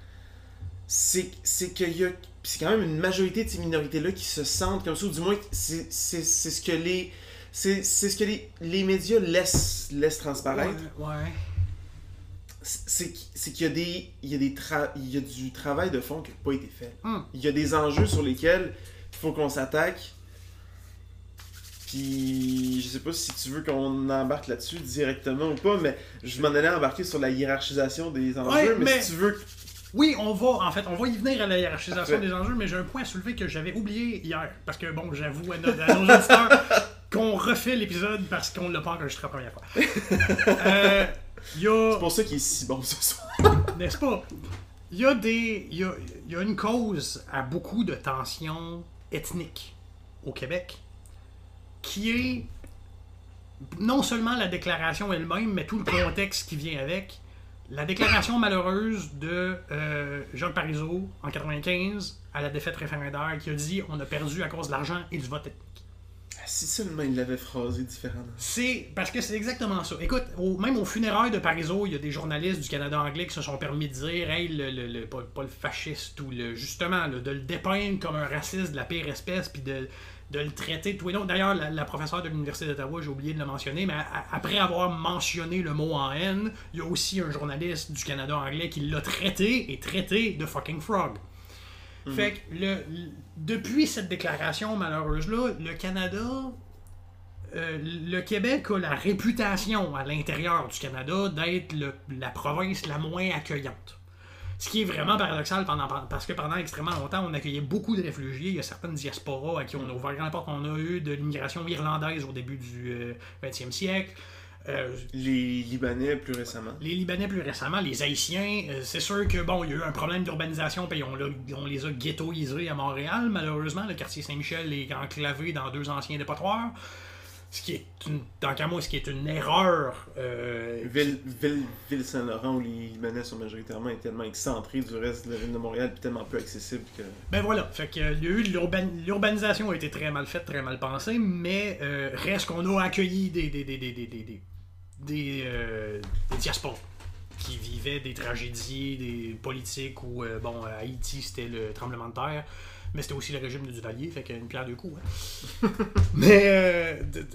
c'est, c'est qu'il y a... C'est quand même une majorité de ces minorités-là qui se sentent comme ça, ou du moins, c'est, c'est, c'est ce que les... C'est, c'est ce que les, les médias laissent, laissent transparaître. Ouais. ouais. C'est, c'est qu'il y a, des, il y a, des tra- il y a du travail de fond qui n'a pas été fait. Mm. Il y a des enjeux sur lesquels il faut qu'on s'attaque. Puis, je sais pas si tu veux qu'on embarque là-dessus directement ou pas, mais je m'en allais embarquer sur la hiérarchisation des enjeux. Ouais, mais, mais si tu veux... Oui, on va, en fait, on va y venir à la hiérarchisation Parfait. Des enjeux, mais j'ai un point à soulever que j'avais oublié hier. Parce que, bon, j'avoue à nos, à nos auditeurs qu'on refait l'épisode parce qu'on ne l'a pas enregistré la première fois. Euh, y a... C'est pour ça qu'il est si bon ce soir. N'est-ce pas? Il y a des... Il y a, y a une cause à beaucoup de tensions ethniques au Québec qui est non seulement la déclaration elle-même, mais tout le contexte qui vient avec. La déclaration malheureuse de euh, Jacques Parizeau en quatre-vingt-quinze à la défaite référendaire qui a dit « On a perdu à cause de l'argent et du vote ethnique. » Si seulement il l'avait phrasé différemment. C'est parce que c'est exactement ça. Écoute, au, même au funérail de Parizeau, il y a des journalistes du Canada anglais qui se sont permis de dire « Hey, le, le, le, pas, pas le fasciste ou le... » Justement, là, de le dépeindre comme un raciste de la pire espèce puis de... de le traiter de tout et non. D'ailleurs, la, la professeure de l'Université d'Ottawa, j'ai oublié de le mentionner, mais a, après avoir mentionné le mot en haine, il y a aussi un journaliste du Canada anglais qui l'a traité et traité de fucking frog. Mm-hmm. Fait que le, le, depuis cette déclaration malheureuse-là, le Canada... Euh, le Québec a la réputation à l'intérieur du Canada d'être le, la province la moins accueillante. Ce qui est vraiment paradoxal, pendant, parce que pendant extrêmement longtemps, on accueillait beaucoup de réfugiés. Il y a certaines diasporas à qui on a ouvert la porte. On a eu de l'immigration irlandaise au début du euh, vingtième siècle. Euh, les Libanais plus récemment. Les Libanais plus récemment, les Haïtiens. Euh, c'est sûr que bon, il y a eu un problème d'urbanisation, puis on, on les a ghettoisés à Montréal. Malheureusement, le quartier Saint-Michel est enclavé dans deux anciens dépotoirs. Ce qui est une, tant qu'à moi, ce qui est une erreur. Euh, ville, ville, ville Saint-Laurent, où les Libanais sont majoritairement tellement excentrés du reste de la ville de Montréal, puis tellement peu accessible que... Ben voilà, fait que il y a eu l'urban, l'urbanisation a été très mal faite, très mal pensée, mais euh, reste qu'on a accueilli des des des des des des des, des, euh, des diasporas qui vivaient des tragédies, des politiques où euh, bon, à Haïti c'était le tremblement de terre. Mais c'était aussi le régime de Duvalier, fait qu'une pierre deux coups. Hein? mais, euh, de, de, de,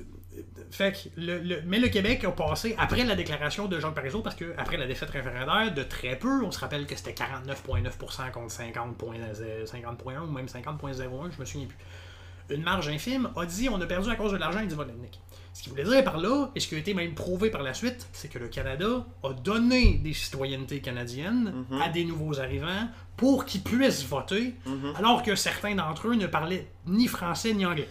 fait que le, le, mais le Québec a passé, après la déclaration de Jacques Parizeau, parce qu'après la défaite référendaire, de très peu, on se rappelle que c'était quarante-neuf virgule neuf pour cent contre cinquante virgule un ou même cinquante virgule zéro un, je me souviens plus. Une marge infime a dit on a perdu à cause de l'argent et du vote ethnique. Ce qu'il voulait dire par là, et ce qui a été même prouvé par la suite, c'est que le Canada a donné des citoyennetés canadiennes mm-hmm. à des nouveaux arrivants pour qu'ils puissent voter, mm-hmm. alors que certains d'entre eux ne parlaient ni français ni anglais.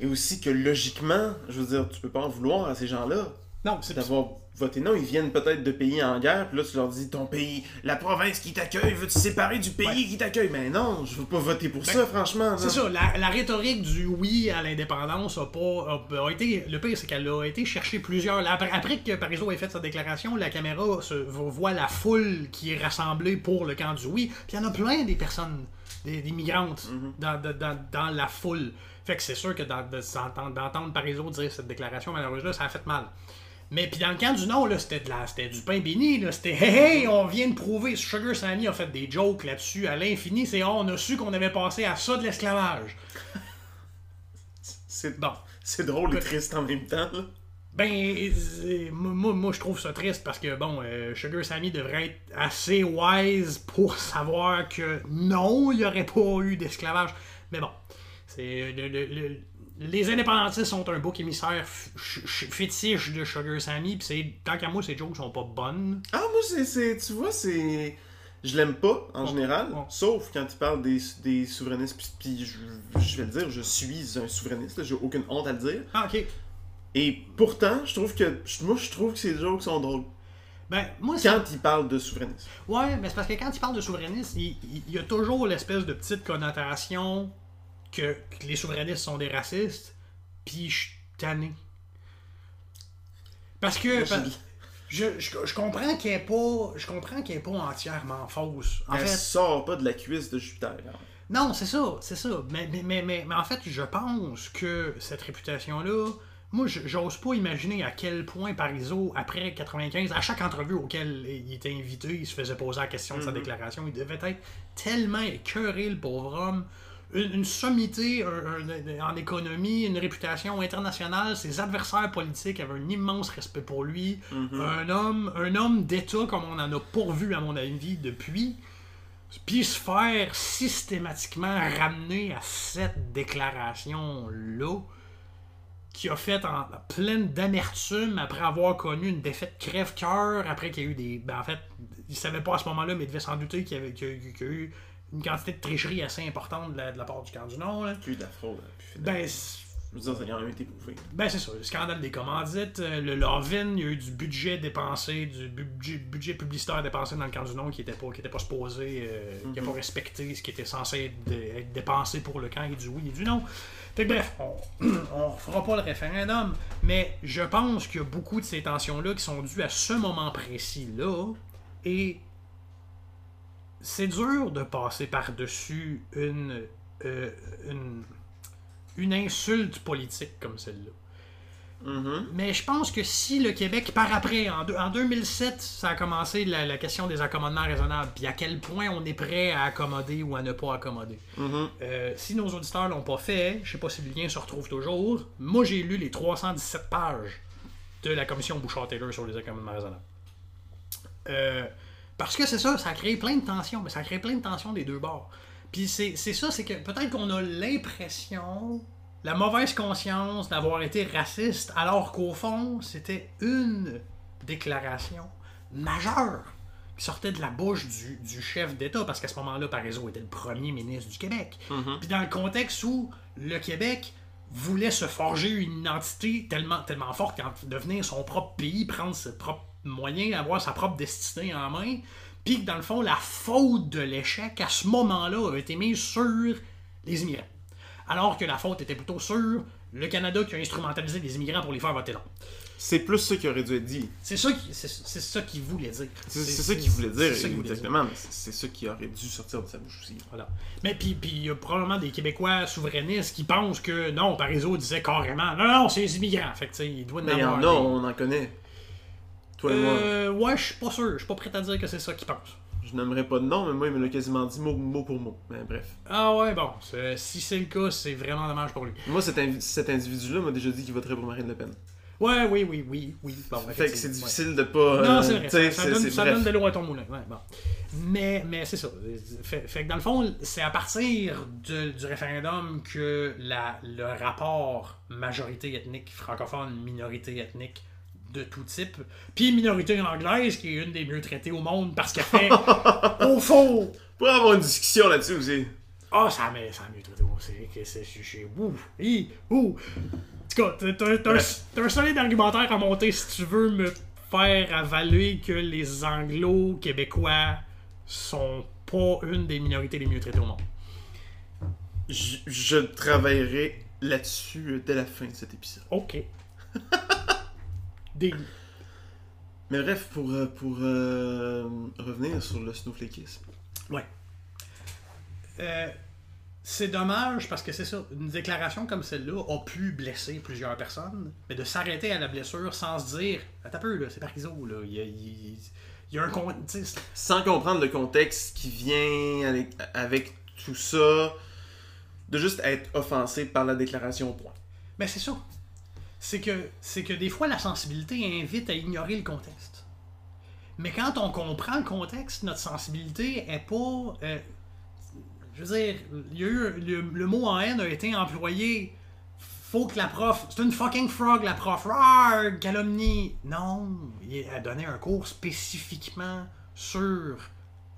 Et aussi que logiquement, je veux dire, tu peux pas en vouloir à ces gens-là non, c'est d'avoir voté non. Ils viennent peut-être de pays en guerre, puis là tu leur dis ton pays, la province qui t'accueille, veut te séparer du pays ouais. qui t'accueille. Mais non, je veux pas voter pour ben, ça, franchement. Non. C'est ça, la, la rhétorique du oui à l'indépendance a pas a, a été. Le pire, c'est qu'elle a été chercher plusieurs. Après, après que Parizeau ait fait sa déclaration, la caméra se, voit la foule qui est rassemblée pour le camp du oui. Puis il y en a plein des personnes, des, des migrantes mm-hmm. dans, de, dans, dans la foule. Fait que c'est sûr que dans, de, d'entendre Parizeau dire cette déclaration, malheureusement, ça a fait mal. Mais puis dans le camp du non, là, c'était, de la, c'était du pain béni, là, c'était « Hey, hey, on vient de prouver, Sugar Sammy a fait des jokes là-dessus à l'infini, c'est oh, on a su qu'on avait passé à ça de l'esclavage. » C'est bon. C'est drôle et triste en même temps, là. Ben, moi, moi je trouve ça triste parce que, bon, euh, Sugar Sammy devrait être assez wise pour savoir que non, il n'y aurait pas eu d'esclavage. Mais bon, c'est le... le, le les indépendantistes sont un bouc émissaire fétiche de Sugar Sammy, pis c'est, tant qu'à moi, ces jokes sont pas bonnes. Ah, moi, c'est, c'est tu vois, c'est... Je l'aime pas, en bon, général, bon. Sauf quand il parle des, des souverainistes, pis, pis je, je vais le dire, je suis un souverainiste, là, j'ai aucune honte à le dire. Ah, ok. Et pourtant, je trouve que, moi, je trouve que ces jokes sont drôles. Ben, moi, quand il parle de souverainisme. Ouais, mais c'est parce que quand il parle de souverainisme, il, il, il y a toujours l'espèce de petite connotation que, que les souverainistes sont des racistes, pis je suis tanné. Parce que... Moi, je, je, je comprends qu'elle n'est pas, je comprends qu'elle est pas entièrement fausse. En Elle fait, sort pas de la cuisse de Jupiter. Non, c'est ça, c'est ça. Mais, mais, mais, mais, mais en fait, je pense que cette réputation-là... Moi, j'ose pas imaginer à quel point Parizeau, après quatre-vingt-quinze, à chaque entrevue auquel il était invité, il se faisait poser la question de sa mm-hmm. déclaration. Il devait être tellement écœuré, le pauvre homme. Une, une sommité un, un, en économie, une réputation internationale. Ses adversaires politiques avaient un immense respect pour lui. Mm-hmm. Un homme, un homme d'État comme on en a pourvu, à mon avis, depuis. Puis se faire systématiquement ramener à cette déclaration-là, qui a fait en pleine d'amertume après avoir connu une défaite crève-cœur, après qu'il y a eu des... Ben en fait, il savait pas à ce moment-là, mais il devait s'en douter qu'il y avait qu'il y a eu, qu'il y a eu une quantité de tricherie assez importante de la, de la part du camp du Nord. Là. Puis de la fraude. Puis ben, je veux dire, ça a quand même été prouvé. Ben c'est ça, le scandale des commandites, le Lovin, il y a eu du budget dépensé, du budget, budget publicitaire dépensé dans le camp du Nord qui n'était pas, qui était pas supposé, euh, mm-hmm. qui n'a pas respecté ce qui était censé être dépensé pour le camp et du oui et du non. Fait que bref, on ne fera pas le référendum, mais je pense qu'il y a beaucoup de ces tensions-là qui sont dues à ce moment précis-là, et c'est dur de passer par-dessus une, euh, une, une insulte politique comme celle-là. Mm-hmm. Mais je pense que si le Québec, par après, en, de, en deux mille sept, ça a commencé la, la question des accommodements raisonnables, puis à quel point on est prêt à accommoder ou à ne pas accommoder. Mm-hmm. Euh, si nos auditeurs l'ont pas fait, je sais pas si le lien se retrouve toujours, moi j'ai lu les trois cent dix-sept pages de la commission Bouchard-Taylor sur les accommodements raisonnables. Euh, parce que c'est ça, ça a créé plein de tensions, mais ça a créé plein de tensions des deux bords. Puis c'est, c'est ça, c'est que peut-être qu'on a l'impression... la mauvaise conscience d'avoir été raciste, alors qu'au fond, c'était une déclaration majeure qui sortait de la bouche du, du chef d'État, parce qu'à ce moment-là, Parizeau était le premier ministre du Québec. Mm-hmm. Puis dans le contexte où le Québec voulait se forger une identité tellement, tellement forte, devenir son propre pays, prendre ses propres moyens, avoir sa propre destinée en main, puis que dans le fond, la faute de l'échec, à ce moment-là, a été mise sur les immigrants. Alors que la faute était plutôt sur le Canada qui a instrumentalisé les immigrants pour les faire voter non. C'est plus ça qui aurait dû être dit. C'est ça qui, c'est, c'est ça qu'il voulait dire. C'est, c'est, c'est ça qu'il voulait dire, c'est exactement. Voulait dire. Mais c'est, c'est ça qui aurait dû sortir de sa bouche aussi. Voilà. Mais puis il y a probablement des Québécois souverainistes qui pensent que non, Parizeau disait carrément non, non, c'est les immigrants. Fait que tu sais, il doit en avoir. Mais non, on en connaît. Toi et euh, moi. Ouais, je suis pas sûr. Je suis pas prêt à dire que c'est ça qu'ils pensent. Je n'aimerais pas de nom, mais moi, il me l'a quasiment dit mot, mot pour mot. Mais bref. Ah ouais, bon. C'est, si c'est le cas, c'est vraiment dommage pour lui. Moi, cet, invi- cet individu-là m'a déjà dit qu'il voterait pour Marine Le Pen. Ouais, oui, oui, oui, oui. Bon, fait que c'est difficile ouais. de pas... Non, c'est vrai. Ça, ça, c'est, donne, c'est ça donne de l'eau à ton moulin. Ouais, bon. Mais, mais c'est ça. Fait, fait que dans le fond, c'est à partir de, du référendum que la, le rapport majorité ethnique francophone, minorité ethnique, de tout type, puis minorité anglaise qui est une des mieux traitées au monde parce qu'elle fait au fond. Pour avoir une discussion là-dessus aussi. Ah, oh, ça m'a ça mieux traité aussi. Que c'est chez ouh, hi, ouh. En tout cas, t'as, t'as, ouais. t'as un solide argumentaire à monter si tu veux me faire avaler que les Anglo-Québécois sont pas une des minorités les mieux traitées au monde. Je, je travaillerai là-dessus dès la fin de cet épisode. Ok. Des... Mais bref, pour, pour euh, revenir sur le snowflakisme. Ouais. Euh, c'est dommage parce que c'est ça. Une déclaration comme celle-là a pu blesser plusieurs personnes, mais de s'arrêter à la blessure sans se dire attends un peu, là, c'est Parizeau, là. Il y a, il, il y a un contexte. Sans comprendre le contexte qui vient avec, avec tout ça, de juste être offensé par la déclaration au point. Mais c'est ça. C'est que, c'est que des fois, la sensibilité invite à ignorer le contexte. Mais quand on comprend le contexte, notre sensibilité est pas... Euh, je veux dire, il y a eu, le, le mot en haine a été employé faut que la prof... C'est une fucking frog, la prof. Arrgh, calomnie. Non, elle a donné un cours spécifiquement sur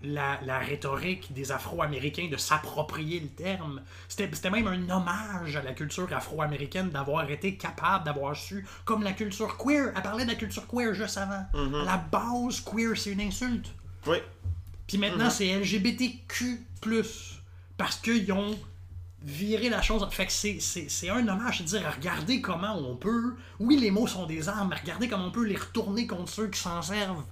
la, la rhétorique des Afro-Américains de s'approprier le terme. C'était même un hommage à la culture afro-américaine d'avoir été capable, d'avoir su, comme la culture queer. Elle parlait de la culture queer juste avant. Mm-hmm. À la base, queer, c'est une insulte. Oui. Puis maintenant, mm-hmm. c'est L G B T Q plus, parce qu'ils ont... virer la chose. Fait que c'est un hommage, c'est-à-dire regardez comment on peut... Oui, les mots sont des armes, mais regardez comment on peut les retourner contre ceux qui s'en servent.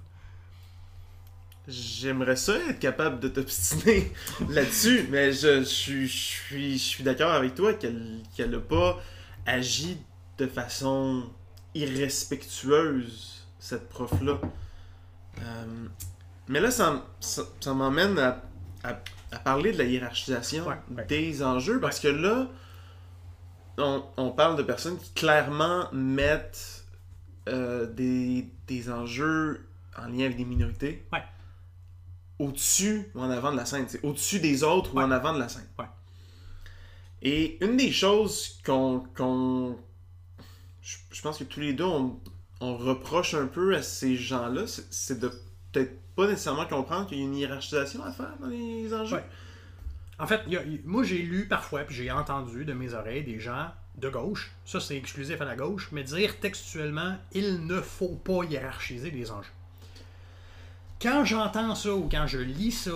J'aimerais ça être capable de t'obstiner là-dessus, mais je, je, je suis, je suis d'accord avec toi qu'elle n'a pas agi de façon irrespectueuse, cette prof-là. Euh, mais là, ça, ça, ça m'emmène à... à à parler de la hiérarchisation ouais, ouais. des enjeux, parce que là, on, on parle de personnes qui clairement mettent euh, des, des enjeux en lien avec des minorités ouais. au-dessus ou en avant de la scène, c'est au-dessus des autres ouais. ou en avant de la scène. Ouais. Et une des choses qu'on... qu'on je, je pense que tous les deux, on, on reproche un peu à ces gens-là, c'est de peut-être pas nécessairement comprendre qu'il y a une hiérarchisation à faire dans les enjeux. Ouais. En fait, y a, y, moi j'ai lu parfois, puis j'ai entendu de mes oreilles des gens de gauche, ça c'est exclusif à la gauche, mais dire textuellement « il ne faut pas hiérarchiser les enjeux ». Quand j'entends ça ou quand je lis ça,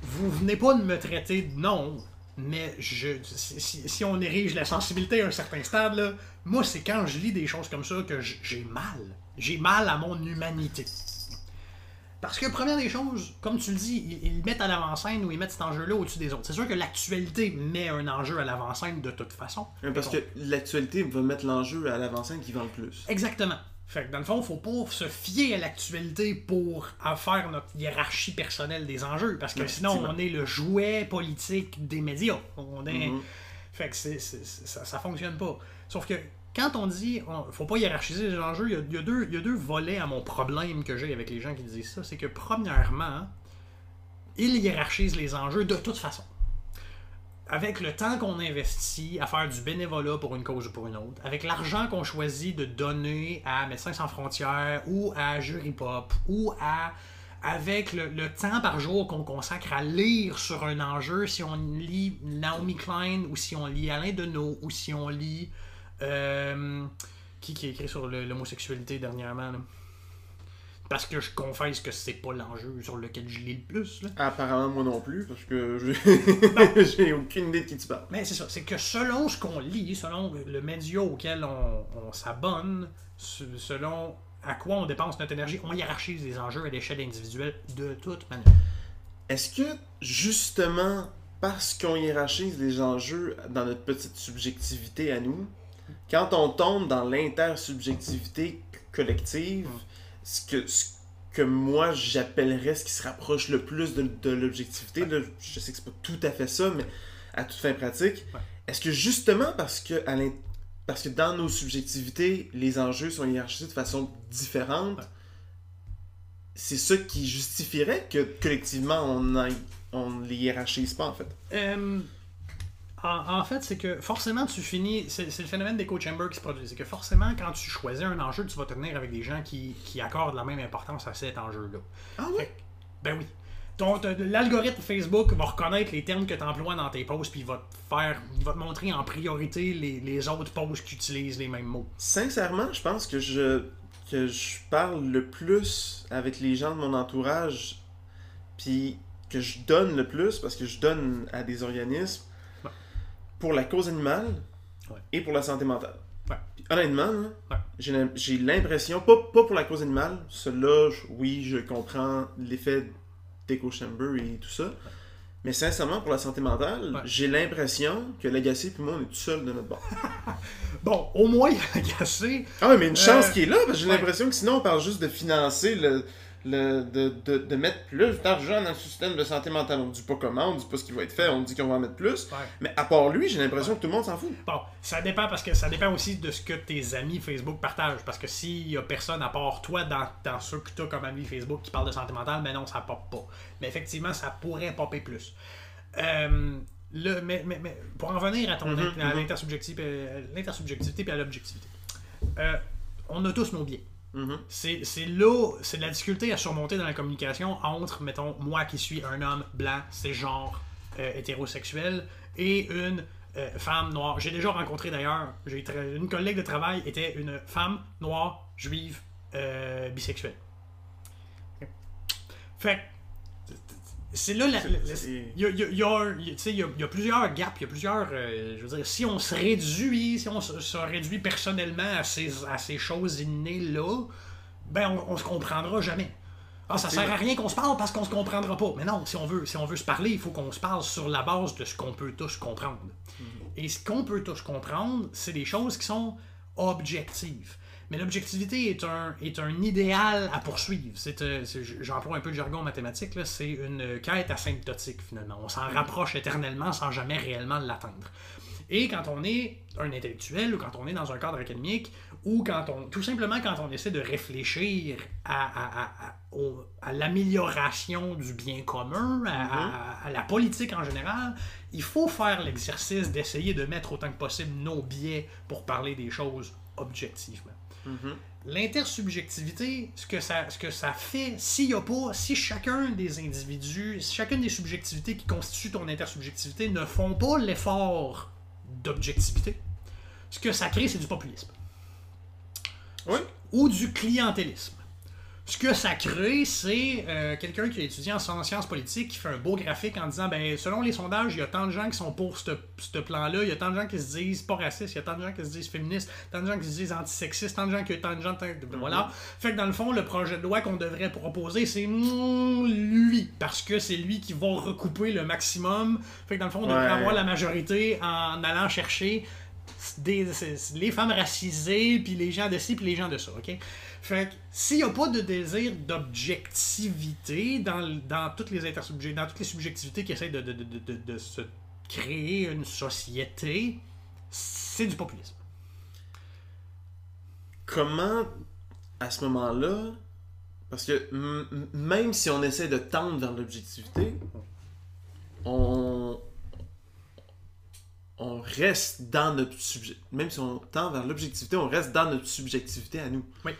vous venez pas de me traiter de non, mais je, si, si, si on érige la sensibilité à un certain stade, là, moi c'est quand je lis des choses comme ça que j'ai mal. J'ai mal à mon humanité. Parce que, première des choses, comme tu le dis, ils, ils mettent à l'avant-scène ou ils mettent cet enjeu-là au-dessus des autres. C'est sûr que l'actualité met un enjeu à l'avant-scène de toute façon. Oui, parce que l'actualité va mettre l'enjeu à l'avant-scène qui vend le plus. Exactement. Fait que, dans le fond, il ne faut pas se fier à l'actualité pour faire notre hiérarchie personnelle des enjeux. Parce que oui, sinon, on est le jouet politique des médias. On est... Mm-hmm. Fait que c'est, c'est, ça ne fonctionne pas. Sauf que... Quand on dit « faut pas hiérarchiser les enjeux », il y a deux, il y a deux volets à mon problème que j'ai avec les gens qui disent ça. C'est que premièrement, ils hiérarchisent les enjeux de toute façon. Avec le temps qu'on investit à faire du bénévolat pour une cause ou pour une autre, avec l'argent qu'on choisit de donner à Médecins sans frontières ou à Jury Pop ou à... avec le, le temps par jour qu'on consacre à lire sur un enjeu, si on lit Naomi Klein ou si on lit Alain Deneau ou si on lit... Euh, qui, qui a écrit sur l'homosexualité dernièrement là? Parce que je confesse que c'est pas l'enjeu sur lequel je lis le plus là. Apparemment moi non plus, parce que j'ai aucune idée de qui tu parles. Mais c'est ça, c'est que selon ce qu'on lit, selon le média auquel on, on s'abonne, selon à quoi on dépense notre énergie, on hiérarchise les enjeux à l'échelle individuelle de toute manière. Est-ce que justement parce qu'on hiérarchise les enjeux dans notre petite subjectivité à nous, quand on tombe dans l'intersubjectivité collective, ce que, ce que moi j'appellerais ce qui se rapproche le plus de, de l'objectivité, ouais. je sais que c'est pas tout à fait ça, mais à toute fin pratique, ouais. est-ce que justement parce que, à l'in... parce que dans nos subjectivités, les enjeux sont hiérarchisés de façon différente, ouais. c'est ça qui justifierait que collectivement on aille... On ne les hiérarchise pas, en fait. Euh, en, en fait, c'est que forcément, tu finis... C'est le phénomène d'echo chamber qui se produit. C'est que forcément, quand tu choisis un enjeu, tu vas te tenir avec des gens qui, qui accordent la même importance à cet enjeu-là. Ah oui? Fait, ben oui. L'algorithme Facebook va reconnaître les termes que tu emploies dans tes posts, puis il va te faire, il va te montrer en priorité les, les autres posts qui utilisent les mêmes mots. Sincèrement, je pense que je, que je parle le plus avec les gens de mon entourage, puis... que je donne le plus, parce que je donne à des organismes ouais. pour la cause animale ouais. et pour la santé mentale. Ouais. Puis, honnêtement, ouais. j'ai l'impression, pas, pas pour la cause animale, cela, oui, je comprends l'effet d'Echo Chamber et tout ça, ouais. mais sincèrement, pour la santé mentale, ouais. j'ai l'impression que Lagacé puis moi, on est tout seul de notre bord. Bon, au moins, Lagacé... Ah oui, mais une chance euh... qui est là, parce que j'ai ouais. l'impression que sinon, on parle juste de financer le... Le, de, de, de mettre plus d'argent dans le système de santé mentale. On ne dit pas comment, on ne dit pas ce qui va être fait, on dit qu'on va en mettre plus. Ouais. Mais à part lui, j'ai l'impression ouais. que tout le monde s'en fout. Bon, ça dépend parce que ça dépend aussi de ce que tes amis Facebook partagent. Parce que s'il n'y a personne à part toi dans, dans ceux que tu as comme amis Facebook qui parlent de santé mentale, ben non, ça ne pop pas. Mais effectivement, ça pourrait popper plus. Euh, Le, mais, mais, mais pour en venir à, ton, mm-hmm, à l'intersubjectivité et à l'objectivité, euh, on a tous nos biais. Mm-hmm. C'est, c'est là, c'est de la difficulté à surmonter dans la communication entre, mettons, moi qui suis un homme blanc, c'est genre euh, hétérosexuel, et une euh, femme noire. J'ai déjà rencontré d'ailleurs, j'ai tra- une collègue de travail était une femme noire, juive, euh, bisexuelle. Fait c'est là, il y a, y a, y a, y a, y a plusieurs gaps, il y a plusieurs, euh, je veux dire, si on se réduit, si on se, se réduit personnellement à ces, à ces choses innées-là, ben on, on se comprendra jamais. Ah, ça sert à rien qu'on se parle parce qu'on se comprendra pas. Mais non, si on veut, si on veut se parler, il faut qu'on se parle sur la base de ce qu'on peut tous comprendre. Mm-hmm. Et ce qu'on peut tous comprendre, c'est des choses qui sont objectives. Mais l'objectivité est un, est un idéal à poursuivre. C'est, euh, c'est, j'emploie un peu le jargon mathématique, là, c'est une quête asymptotique, finalement. On s'en rapproche éternellement sans jamais réellement l'atteindre. Et quand on est un intellectuel, ou quand on est dans un cadre académique, ou quand on, tout simplement quand on essaie de réfléchir à, à, à, à, au, à l'amélioration du bien commun, à, mm-hmm, à, à la politique en général, il faut faire l'exercice d'essayer de mettre autant que possible nos biais pour parler des choses objectivement. Mm-hmm. L'intersubjectivité, ce que ça, ce que ça fait, s'il n'y a pas, si chacun des individus, si chacune des subjectivités qui constituent ton intersubjectivité ne font pas l'effort d'objectivité, ce que ça crée, c'est du populisme. Oui. Ou du clientélisme. Ce que ça crée, c'est euh, quelqu'un qui a étudié en sciences politiques qui fait un beau graphique en disant, ben selon les sondages, il y a tant de gens qui sont pour ce plan-là, il y a tant de gens qui se disent pas racistes, il y a tant de gens qui se disent féministes, tant de gens qui se disent antisexistes, tant de gens qui tant de gens tant... Mm-hmm. Voilà. Fait que dans le fond, le projet de loi qu'on devrait proposer, c'est mm, lui, parce que c'est lui qui va recouper le maximum. Fait que dans le fond, on ouais. devrait avoir la majorité en allant chercher des, les femmes racisées, puis les gens de ci, puis les gens de ça, ok? Fait que, s'il n'y a pas de désir d'objectivité dans, dans toutes les intersubjectivités, dans toutes les subjectivités qui essaient de, de, de, de, de se créer une société, c'est du populisme. Comment, à ce moment-là, parce que m- même si on essaie de tendre vers l'objectivité, on... on reste dans notre subjectivité. Même si on tend vers l'objectivité, on reste dans notre subjectivité à nous. Oui.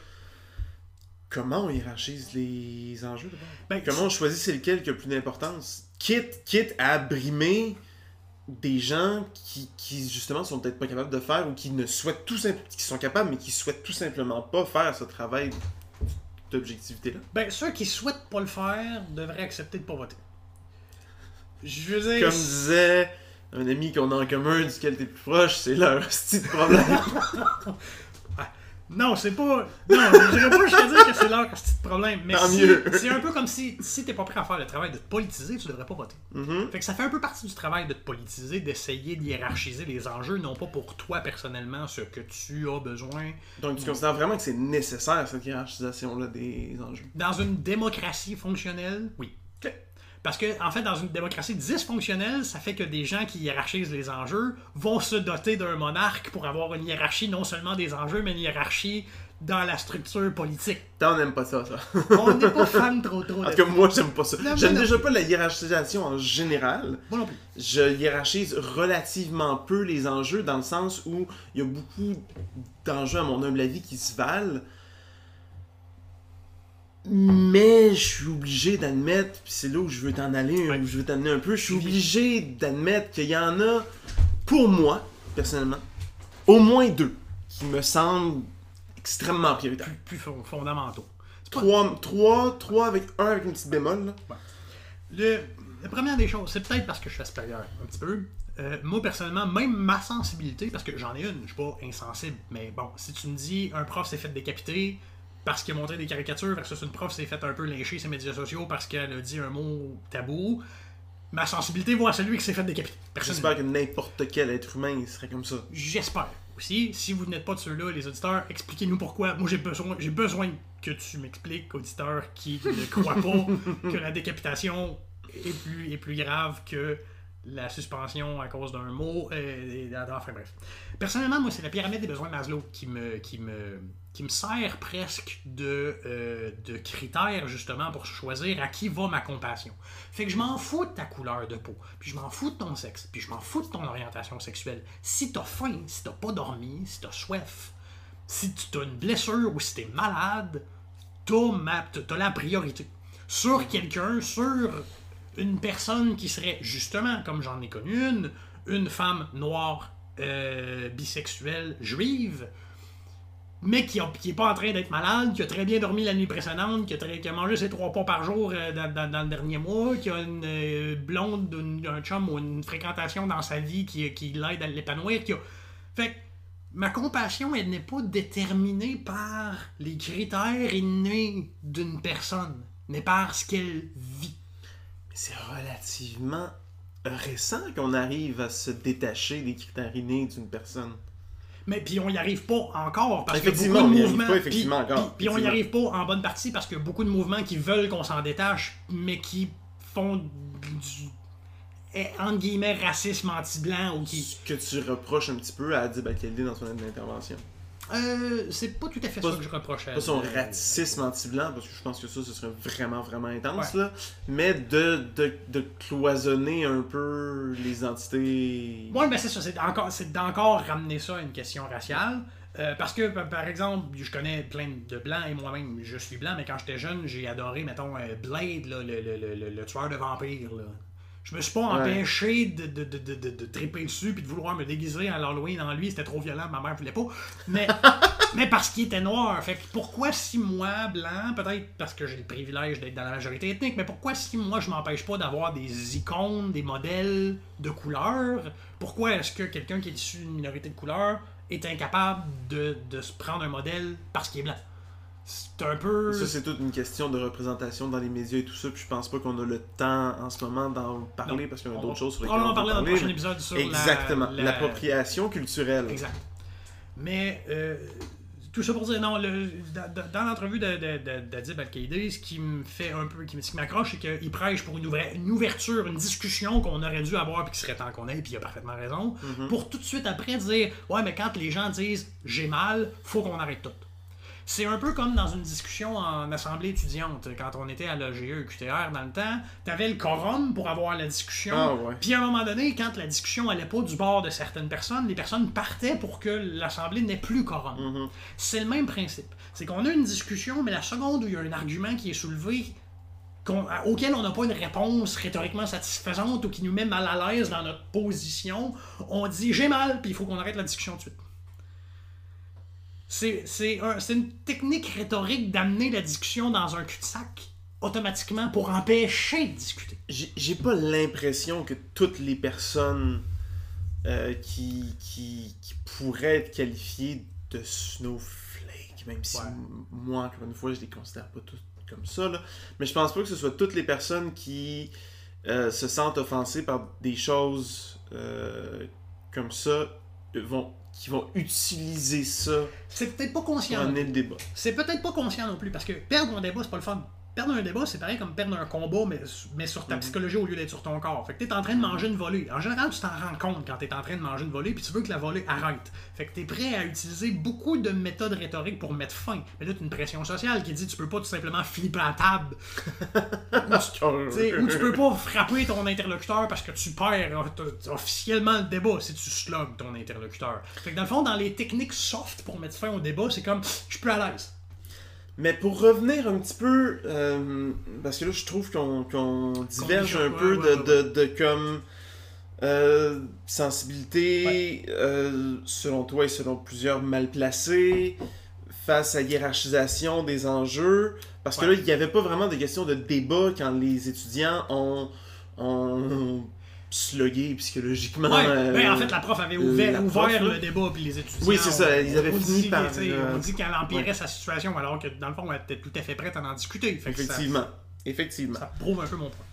Comment on hiérarchise les enjeux? Ben, Comment on choisit c'est lequel qui a le plus d'importance? Quitte, quitte à brimer des gens qui, qui, justement, sont peut-être pas capables de faire ou qui ne souhaitent tout simplement... qui sont capables, mais qui souhaitent tout simplement pas faire ce travail d'objectivité-là. Ben, ceux qui souhaitent pas le faire devraient accepter de pas voter. Je veux dire... Comme disait... un ami qu'on a en commun, duquel t'es plus proche, c'est leur style de problème. Non, c'est pas... Non, je dirais pas je te dire que c'est leur style de problème, mais si, c'est un peu comme si, si t'es pas prêt à faire le travail de te politiser, tu devrais pas voter. Mm-hmm. Fait que ça fait un peu partie du travail de te politiser, d'essayer d'hiérarchiser les enjeux, non pas pour toi personnellement, ce que tu as besoin. Donc tu considères vraiment que c'est nécessaire, cette hiérarchisation-là des enjeux? Dans une démocratie fonctionnelle, oui. Parce que, en fait, dans une démocratie dysfonctionnelle, ça fait que des gens qui hiérarchisent les enjeux vont se doter d'un monarque pour avoir une hiérarchie non seulement des enjeux, mais une hiérarchie dans la structure politique. T'en aimes pas ça, ça. On n'est pas fan trop trop. En tout cas, moi, j'aime pas ça. Non, j'aime non. déjà pas la hiérarchisation en général. Moi non plus. Je hiérarchise relativement peu les enjeux dans le sens où il y a beaucoup d'enjeux, à mon humble avis, qui se valent. Mais je suis obligé d'admettre, puis c'est là où je veux t'en aller, où je veux t'amener un peu, je suis obligé d'admettre qu'il y en a, pour moi, personnellement, au moins deux qui me semblent extrêmement prioritaires. Plus, plus fondamentaux. Pas... Trois, trois, trois avec un avec une petite bémol. Là. Ouais. Le, la première des choses, c'est peut-être parce que je suis supérieur un petit peu. Euh, moi, personnellement, même ma sensibilité, parce que j'en ai une, je suis pas insensible, mais bon, si tu me dis un prof s'est fait décapiter... parce qu'il a montré des caricatures, parce que une prof s'est fait un peu lyncher ses médias sociaux parce qu'elle a dit un mot tabou, ma sensibilité voit à celui qui s'est fait décapiter. J'espère que n'importe quel être humain il serait comme ça. J'espère. Aussi, si vous n'êtes pas de ceux-là, les auditeurs, expliquez-nous pourquoi. Moi, j'ai besoin, j'ai besoin que tu m'expliques, auditeur qui ne croit pas que la décapitation est plus, est plus grave que la suspension à cause d'un mot, euh, et, enfin bref. Personnellement, moi, c'est la pyramide des besoins de Maslow qui me, qui me, qui me sert presque de, euh, de critère, justement, pour choisir à qui va ma compassion. Fait que je m'en fous de ta couleur de peau, puis je m'en fous de ton sexe, puis je m'en fous de ton orientation sexuelle. Si t'as faim, si t'as pas dormi, si t'as soif, si t'as une blessure ou si t'es malade, t'as, ma, t'as la priorité. Sur quelqu'un, sur... une personne qui serait, justement, comme j'en ai connu une, une femme noire, euh, bisexuelle, juive, mais qui n'est pas en train d'être malade, qui a très bien dormi la nuit précédente, qui a, très, qui a mangé ses trois pas par jour euh, dans, dans, dans le dernier mois, qui a une euh, blonde, une, un chum ou une fréquentation dans sa vie qui, qui l'aide à l'épanouir. Qui a... Fait que ma compassion, elle n'est pas déterminée par les critères innés d'une personne, mais par ce qu'elle vit. C'est relativement récent qu'on arrive à se détacher des critères innés d'une personne. Mais puis on n'y arrive pas encore parce que beaucoup de mouvements. Puis on n'y arrive pas en bonne partie parce que beaucoup de mouvements qui veulent qu'on s'en détache, mais qui font du entre guillemets racisme anti-blanc ou qui. Ce que tu reproches un petit peu à Adib Alkhalidey dans son intervention. Euh, c'est pas tout à fait pas, ça que je reproche à... Pas son racisme anti-blanc, parce que je pense que ça, ce serait vraiment, vraiment intense, ouais. Là. Mais de, de, de cloisonner un peu les entités... Oui, mais c'est ça, c'est encore, c'est d'encore ramener ça à une question raciale. Euh, parce que, par exemple, je connais plein de blancs, et moi-même, je suis blanc, mais quand j'étais jeune, j'ai adoré, mettons, Blade, là, le, le, le, le tueur de vampires, là. Je me suis pas empêché de, de, de, de, de, de triper dessus puis de vouloir me déguiser en Halloween en lui, c'était trop violent, ma mère voulait pas. Mais, mais parce qu'il était noir. Fait que pourquoi si moi, blanc, peut-être parce que j'ai le privilège d'être dans la majorité ethnique, mais pourquoi si moi je m'empêche pas d'avoir des icônes, des modèles de couleur, pourquoi est-ce que quelqu'un qui est issu d'une minorité de couleur est incapable de, de se prendre un modèle parce qu'il est blanc? C'est un peu... Ça, c'est toute une question de représentation dans les médias et tout ça, puis je pense pas qu'on a le temps en ce moment d'en parler, non, parce qu'il y a d'autres choses sur lesquelles on va parler. On va parler dans le prochain épisode sur exactement, la, la... l'appropriation culturelle. Exact. Mais, euh, tout ça pour dire, non, le, dans l'entrevue d'Adib Alkhalidey, ce qui me fait un peu, ce qui m'accroche, c'est qu'il prêche pour une, ouvra- une ouverture, une discussion qu'on aurait dû avoir, puis qu'il serait temps qu'on ait, puis il a parfaitement raison, mm-hmm. pour tout de suite après dire, ouais, mais quand les gens disent « j'ai mal », faut qu'on arrête tout. C'est un peu comme dans une discussion en assemblée étudiante, quand on était à l'E G E U Q T R dans le temps, t'avais le quorum pour avoir la discussion, puis ah à un moment donné, quand la discussion allait pas du bord de certaines personnes, les personnes partaient pour que l'assemblée n'ait plus quorum. Mm-hmm. C'est le même principe. C'est qu'on a une discussion, mais la seconde où il y a un argument qui est soulevé, qu'on, auquel on n'a pas une réponse rhétoriquement satisfaisante ou qui nous met mal à l'aise dans notre position, on dit « j'ai mal », puis il faut qu'on arrête la discussion tout de suite. C'est, c'est, un, c'est une technique rhétorique d'amener la discussion dans un cul-de-sac automatiquement pour empêcher de discuter. J'ai, j'ai pas l'impression que toutes les personnes euh, qui, qui, qui pourraient être qualifiées de snowflakes, même si ouais. m- moi, encore une fois, je les considère pas toutes comme ça, là, mais je pense pas que ce soit toutes les personnes qui euh, se sentent offensées par des choses euh, comme ça vont... qui vont utiliser ça. C'est peut-être pas conscient. On est le débat. C'est peut-être pas conscient non plus, parce que perdre un débat, c'est pas le fun. Perdre un débat, c'est pareil comme perdre un combat, mais, mais sur ta mm-hmm. psychologie au lieu d'être sur ton corps. Fait que t'es en train de manger une volée. En général, tu t'en rends compte quand t'es en train de manger une volée, puis tu veux que la volée arrête. Fait que t'es prêt à utiliser beaucoup de méthodes rhétoriques pour mettre fin. Mais là, t'as une pression sociale qui dit tu peux pas tout simplement flipper à la table. Ou, tu, ou tu peux pas frapper ton interlocuteur parce que tu perds officiellement le débat si tu slugs ton interlocuteur. Fait que dans le fond, dans les techniques soft pour mettre fin au débat, c'est comme je suis plus à l'aise. Mais pour revenir un petit peu, euh, parce que là je trouve qu'on, qu'on diverge qu'on dit, un ouais, peu ouais, de, ouais. de, de comme euh, sensibilité, ouais. euh, selon toi et selon plusieurs mal placés, face à hiérarchisation des enjeux, parce ouais. que là il n'y avait pas vraiment de question de débat quand les étudiants ont... ont slogué psychologiquement. Ouais, euh, ben en fait, la prof avait ouvert, la prof, ouvert le débat, puis les étudiants... Oui, c'est ça, ils avaient fini par... Euh, on dit qu'elle empirait ouais. sa situation, alors que, dans le fond, elle était tout à fait prête à en discuter. Fait Effectivement. Ça, Effectivement. Ça prouve un peu mon point.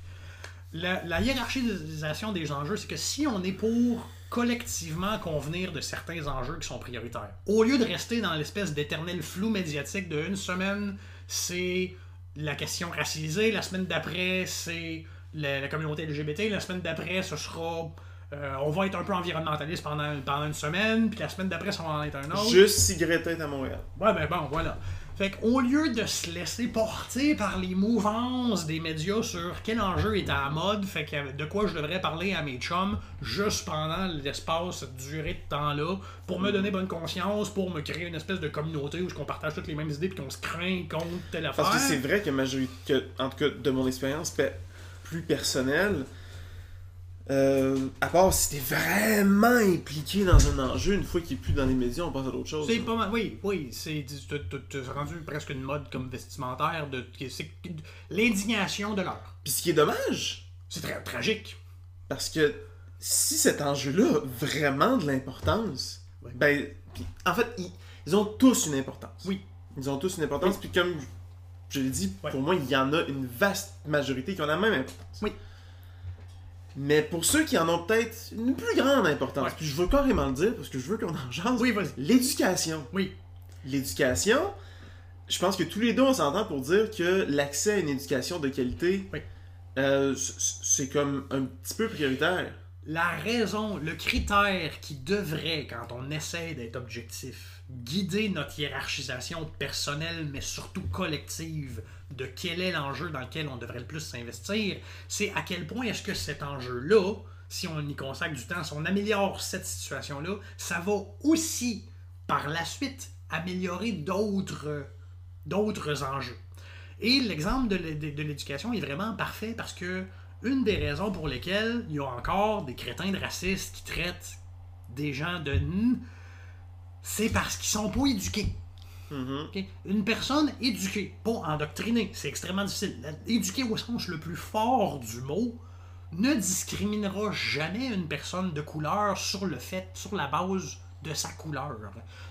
La, la hiérarchisation des enjeux, c'est que si on est pour collectivement convenir de certains enjeux qui sont prioritaires, au lieu de rester dans l'espèce d'éternel flou médiatique de une semaine, c'est la question racialisée, la semaine d'après, c'est... la, la communauté L G B T. La semaine d'après, ce sera... Euh, on va être un peu environnementaliste pendant, pendant une semaine, puis la semaine d'après, ça va en être un autre. Juste si Greta est à Montréal. Ouais, ben bon, voilà. Fait qu'au lieu de se laisser porter par les mouvances des médias sur quel enjeu est à la mode, fait que de quoi je devrais parler à mes chums juste pendant l'espace, cette durée de temps-là, pour me donner bonne conscience, pour me créer une espèce de communauté où on partage toutes les mêmes idées puis qu'on se craint contre telle affaire. Parce que c'est vrai que, majorité, que en tout cas, de mon expérience plus personnelle, Euh, à part si t'es vraiment impliqué dans un enjeu, une fois qu'il n'est plus dans les médias, on passe à d'autres choses. C'est pas mal, oui, oui, c'est rendu presque une mode comme vestimentaire, de, c'est l'indignation de l'heure. Puis ce qui est dommage, c'est très tragique. Parce que si cet enjeu-là a vraiment de l'importance, oui. ben, pis, en fait, ils, ils ont tous une importance. Oui. Ils ont tous une importance, oui. Puis comme je l'ai dit, oui. Pour moi, il y en a une vaste majorité qui ont la même importance. Oui. Mais pour ceux qui en ont peut-être une plus grande importance, ouais. Puis je veux carrément le dire parce que je veux qu'on en jase. Oui, vas-y. L'éducation. Oui. L'éducation, je pense que tous les deux on s'entend pour dire que l'accès à une éducation de qualité, oui. euh, c'est comme un petit peu prioritaire. La raison, le critère qui devrait, quand on essaie d'être objectif, guider notre hiérarchisation personnelle, mais surtout collective, de quel est l'enjeu dans lequel on devrait le plus s'investir, c'est à quel point est-ce que cet enjeu-là, si on y consacre du temps, si on améliore cette situation-là, ça va aussi, par la suite, améliorer d'autres, d'autres enjeux. Et l'exemple de l'éducation est vraiment parfait parce que une des raisons pour lesquelles il y a encore des crétins de racistes qui traitent des gens de n, c'est parce qu'ils sont pas éduqués. Mm-hmm. Okay? Une personne éduquée, pas endoctrinée, c'est extrêmement difficile. Éduquée au sens le plus fort du mot ne discriminera jamais une personne de couleur sur le fait, sur la base de sa couleur.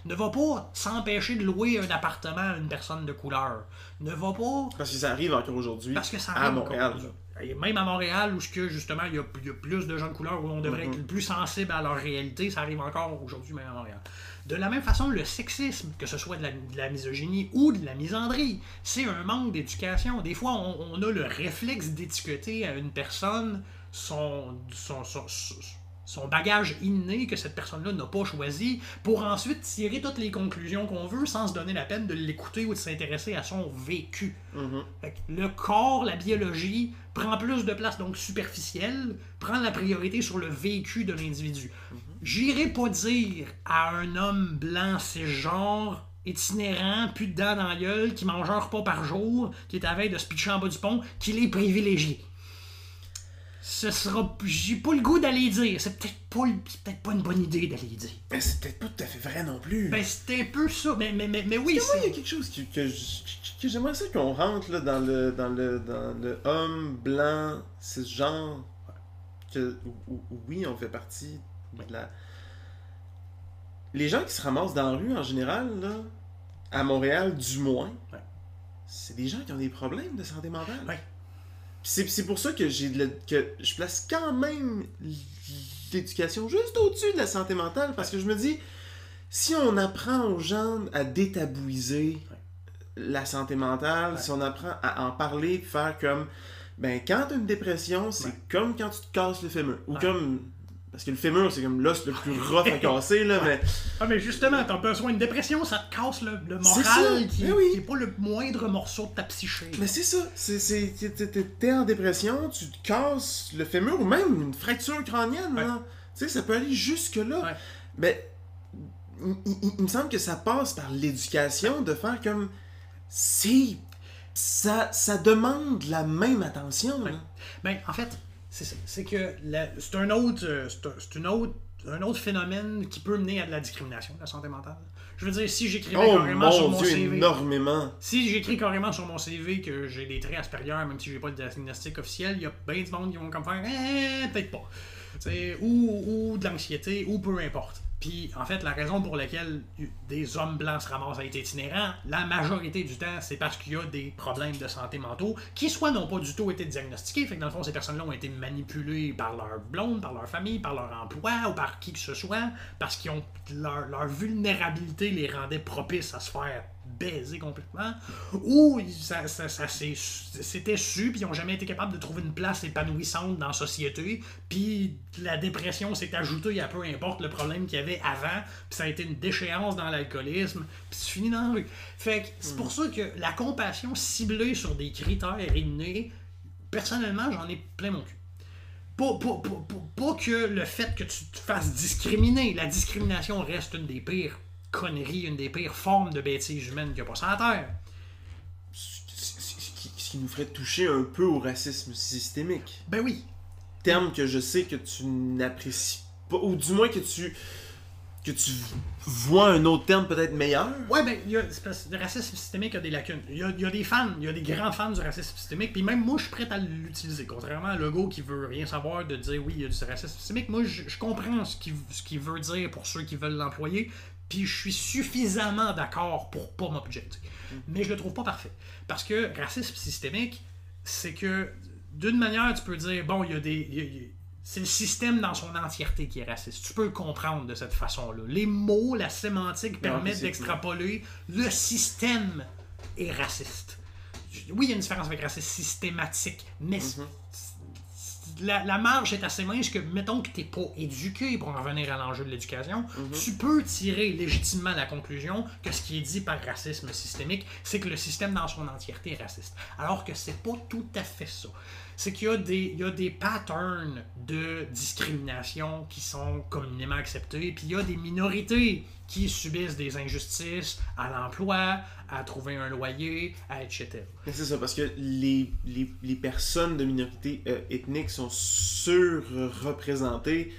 Ne va pas s'empêcher de louer un appartement à une personne de couleur. Ne va pas... Parce que ça arrive encore aujourd'hui. Parce que ça arrive à Montréal. Encore. Même à Montréal, où justement il y, a, il y a plus de gens de couleur, où on devrait mm-hmm. être plus sensible à leur réalité, ça arrive encore aujourd'hui même à Montréal. De la même façon, le sexisme, que ce soit de la, de la misogynie ou de la misandrie, c'est un manque d'éducation. Des fois, on, on a le réflexe d'étiqueter à une personne son, son, son, son bagage inné que cette personne-là n'a pas choisi pour ensuite tirer toutes les conclusions qu'on veut sans se donner la peine de l'écouter ou de s'intéresser à son vécu. Mm-hmm. Fait que le corps, la biologie, prend plus de place, donc superficielle, prend la priorité sur le vécu de l'individu. Mm-hmm. J'irai pas dire à un homme blanc cisgenre, itinérant, plus de dents dans la gueule, qui mange un repas par jour, qui est à veille de se pitcher en bas du pont, qu'il est privilégié. Ce sera... J'ai pas le goût d'aller dire. C'est peut-être pas, peut-être pas une bonne idée d'aller dire. Mais c'est peut-être pas tout à fait vrai non plus. Ben c'est un peu ça. Mais, mais, mais, mais oui, c'est... Il y a quelque chose que, que, que j'aimerais ça qu'on rentre là, dans, le, dans, le, dans le homme blanc, cisgenre, que oui, on fait partie... La... Les gens qui se ramassent dans la rue en général, là, à Montréal du moins, ouais. c'est des gens qui ont des problèmes de santé mentale. Ouais. C'est, c'est pour ça que, j'ai le, que je place quand même l'éducation juste au-dessus de la santé mentale, parce que je me dis, si on apprend aux gens à détabouiser ouais. la santé mentale, ouais. si on apprend à en parler, faire comme, ben quand t'as une dépression, c'est ouais. comme quand tu te casses le fémur, ou ouais. comme... Parce que le fémur, c'est comme l'os le plus rough à casser, là, mais... Ah, mais justement, t'as besoin d'une dépression, ça te casse le, le moral qui, oui. qui est pas le moindre morceau de ta psyché. Mais c'est ça, c'est, c'est, t'es, t'es en dépression, tu te casses le fémur, ou même une fracture crânienne, ouais. là. Tu sais, ça peut aller jusque-là. Ouais. Mais il, il, il me semble que ça passe par l'éducation de faire comme... C'est... Ça, ça demande la même attention, ouais. là. Ben, en fait... C'est, c'est que la, c'est, un autre, c'est, un, c'est une autre, un autre phénomène qui peut mener à de la discrimination, la santé mentale. Je veux dire, si j'écrivais oh carrément mon sur mon Dieu, C V... énormément! Si j'écris carrément sur mon C V que j'ai des traits Asperger, même si j'ai pas de diagnostic officiel, il y a bien du monde qui vont comme faire eh, « peut-être pas ». Ou, ou de l'anxiété, ou peu importe. Puis, en fait, la raison pour laquelle des hommes blancs se ramassent à être itinérants, la majorité du temps, c'est parce qu'il y a des problèmes de santé mentaux qui, soit n'ont pas du tout été diagnostiqués, fait que dans le fond, ces personnes-là ont été manipulées par leur blonde, par leur famille, par leur emploi, ou par qui que ce soit, parce que leur, leur vulnérabilité les rendait propices à se faire baisé complètement, ou ça, ça, ça c'était su, puis ils n'ont jamais été capables de trouver une place épanouissante dans la société, puis la dépression s'est ajoutée à peu importe le problème qu'il y avait avant, puis ça a été une déchéance dans l'alcoolisme, puis c'est fini dans la rue. Fait que c'est pour ça que la compassion ciblée sur des critères innés, personnellement, j'en ai plein mon cul. Pas, pas, pas, pas, pas que le fait que tu te fasses discriminer, la discrimination reste une des pires conneries, une des pires formes de bêtises humaines qu'il n'y a pas sur la Terre. Ce qui nous ferait toucher un peu au racisme systémique. Ben oui. Terme que je sais que tu n'apprécies pas, ou du moins que tu que tu vois un autre terme peut-être meilleur. Ouais, ben, y a, le racisme systémique a des lacunes. Il y a, y a des fans, il y a des grands fans du racisme systémique, puis même moi, je suis prêt à l'utiliser. Contrairement à Legault qui veut rien savoir de dire oui, il y a du racisme systémique, moi, je, je comprends ce qu'il, ce qu'il veut dire pour ceux qui veulent l'employer, puis je suis suffisamment d'accord pour pas m'objecter. Mais je le trouve pas parfait. Parce que racisme systémique, c'est que, d'une manière, tu peux dire, bon, il y a des... Y a, y a, c'est le système dans son entièreté qui est raciste. Tu peux le comprendre de cette façon-là. Les mots, la sémantique permettent d'extrapoler. Le système est raciste. Oui, il y a une différence avec raciste systématique, mais mm-hmm. la, la marge est assez mince que, mettons que tu n'es pas éduqué pour en revenir à l'enjeu de l'éducation, mm-hmm. tu peux tirer légitimement la conclusion que ce qui est dit par racisme systémique, c'est que le système dans son entièreté est raciste. Alors que c'est pas tout à fait ça. C'est qu'il y a des, il y a des patterns de discrimination qui sont communément acceptés, puis il y a des minorités qui subissent des injustices à l'emploi, à trouver un loyer, à et cetera. C'est ça, parce que les, les, les personnes de minorités euh, ethniques sont surreprésentées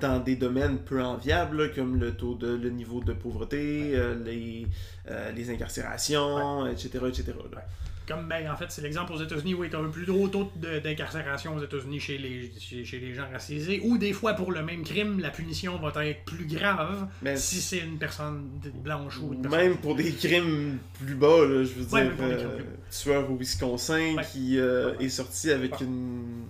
dans des domaines peu enviables, là, comme le taux de, le niveau de pauvreté, euh, les, euh, les incarcérations, ouais. et cetera, et cetera. Ouais. Comme, ben, en fait, c'est l'exemple aux États-Unis où il y a un plus gros taux d'incarcération aux États-Unis chez les, chez, chez les gens racisés, ou des fois, pour le même crime, la punition va être plus grave mais si c'est une personne blanche ou une personne... Même pour des crimes plus bas, là, je veux ouais, dire, euh, tueur au Wisconsin ouais. qui euh, ouais. est sorti avec ouais. une,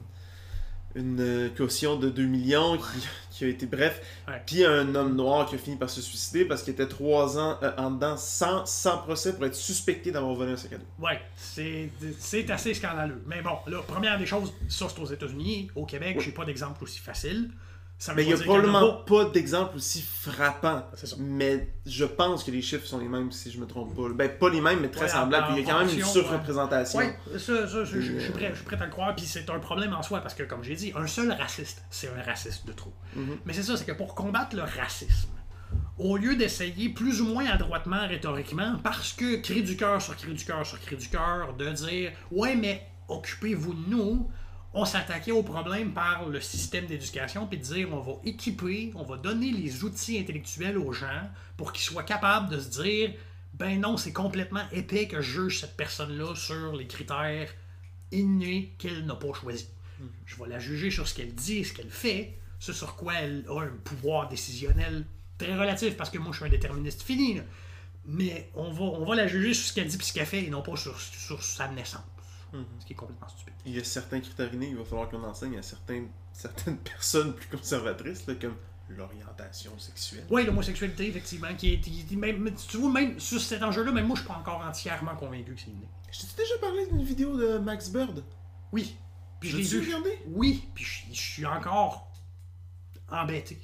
une caution de deux millions qui, qui a été... Bref, ouais. puis un homme noir qui a fini par se suicider parce qu'il était trois ans euh, en dedans sans, sans procès pour être suspecté d'avoir volé un sac à dos. Ouais, c'est, c'est assez scandaleux. Mais bon, là, première des choses, ça c'est aux États-Unis, au Québec, ouais. j'ai pas d'exemple aussi facile. Ça mais il n'y a probablement pas d'exemple aussi frappant. Mais je pense que les chiffres sont les mêmes, si je me trompe pas. Ben, pas les mêmes, mais très ouais, semblables. Il y a quand même une surreprésentation. Oui, ça, ça, je, je, je suis prêt, je suis prêt à le croire. Puis c'est un problème en soi, parce que, comme j'ai dit, un seul raciste, c'est un raciste de trop. Mm-hmm. Mais c'est ça, c'est que pour combattre le racisme, au lieu d'essayer plus ou moins adroitement, rhétoriquement, parce que cri du cœur sur cri du cœur sur cri du cœur, de dire « Ouais, mais occupez-vous de nous », on s'attaquait au problème par le système d'éducation puis de dire on va équiper, on va donner les outils intellectuels aux gens pour qu'ils soient capables de se dire ben non, c'est complètement épais que je juge cette personne-là sur les critères innés qu'elle n'a pas choisis. Je vais la juger sur ce qu'elle dit, ce qu'elle fait, ce sur quoi elle a un pouvoir décisionnel très relatif parce que moi je suis un déterministe fini, là. Mais on va, on va la juger sur ce qu'elle dit puis ce qu'elle fait et non pas sur, sur sa naissance. Mm-hmm. Ce qui est complètement stupide. Il y a certains critères innés, il va falloir qu'on enseigne à certains, certaines personnes plus conservatrices, là, comme l'orientation sexuelle. Oui, l'homosexualité, effectivement, qui est... Qui, même, tu vois, même sur cet enjeu-là, même moi, je suis pas encore entièrement convaincu que c'est inné. Je t'ai déjà parlé d'une vidéo de Max Bird? Oui. Puis je l'ai regardé? Oui, puis je, je suis encore embêté.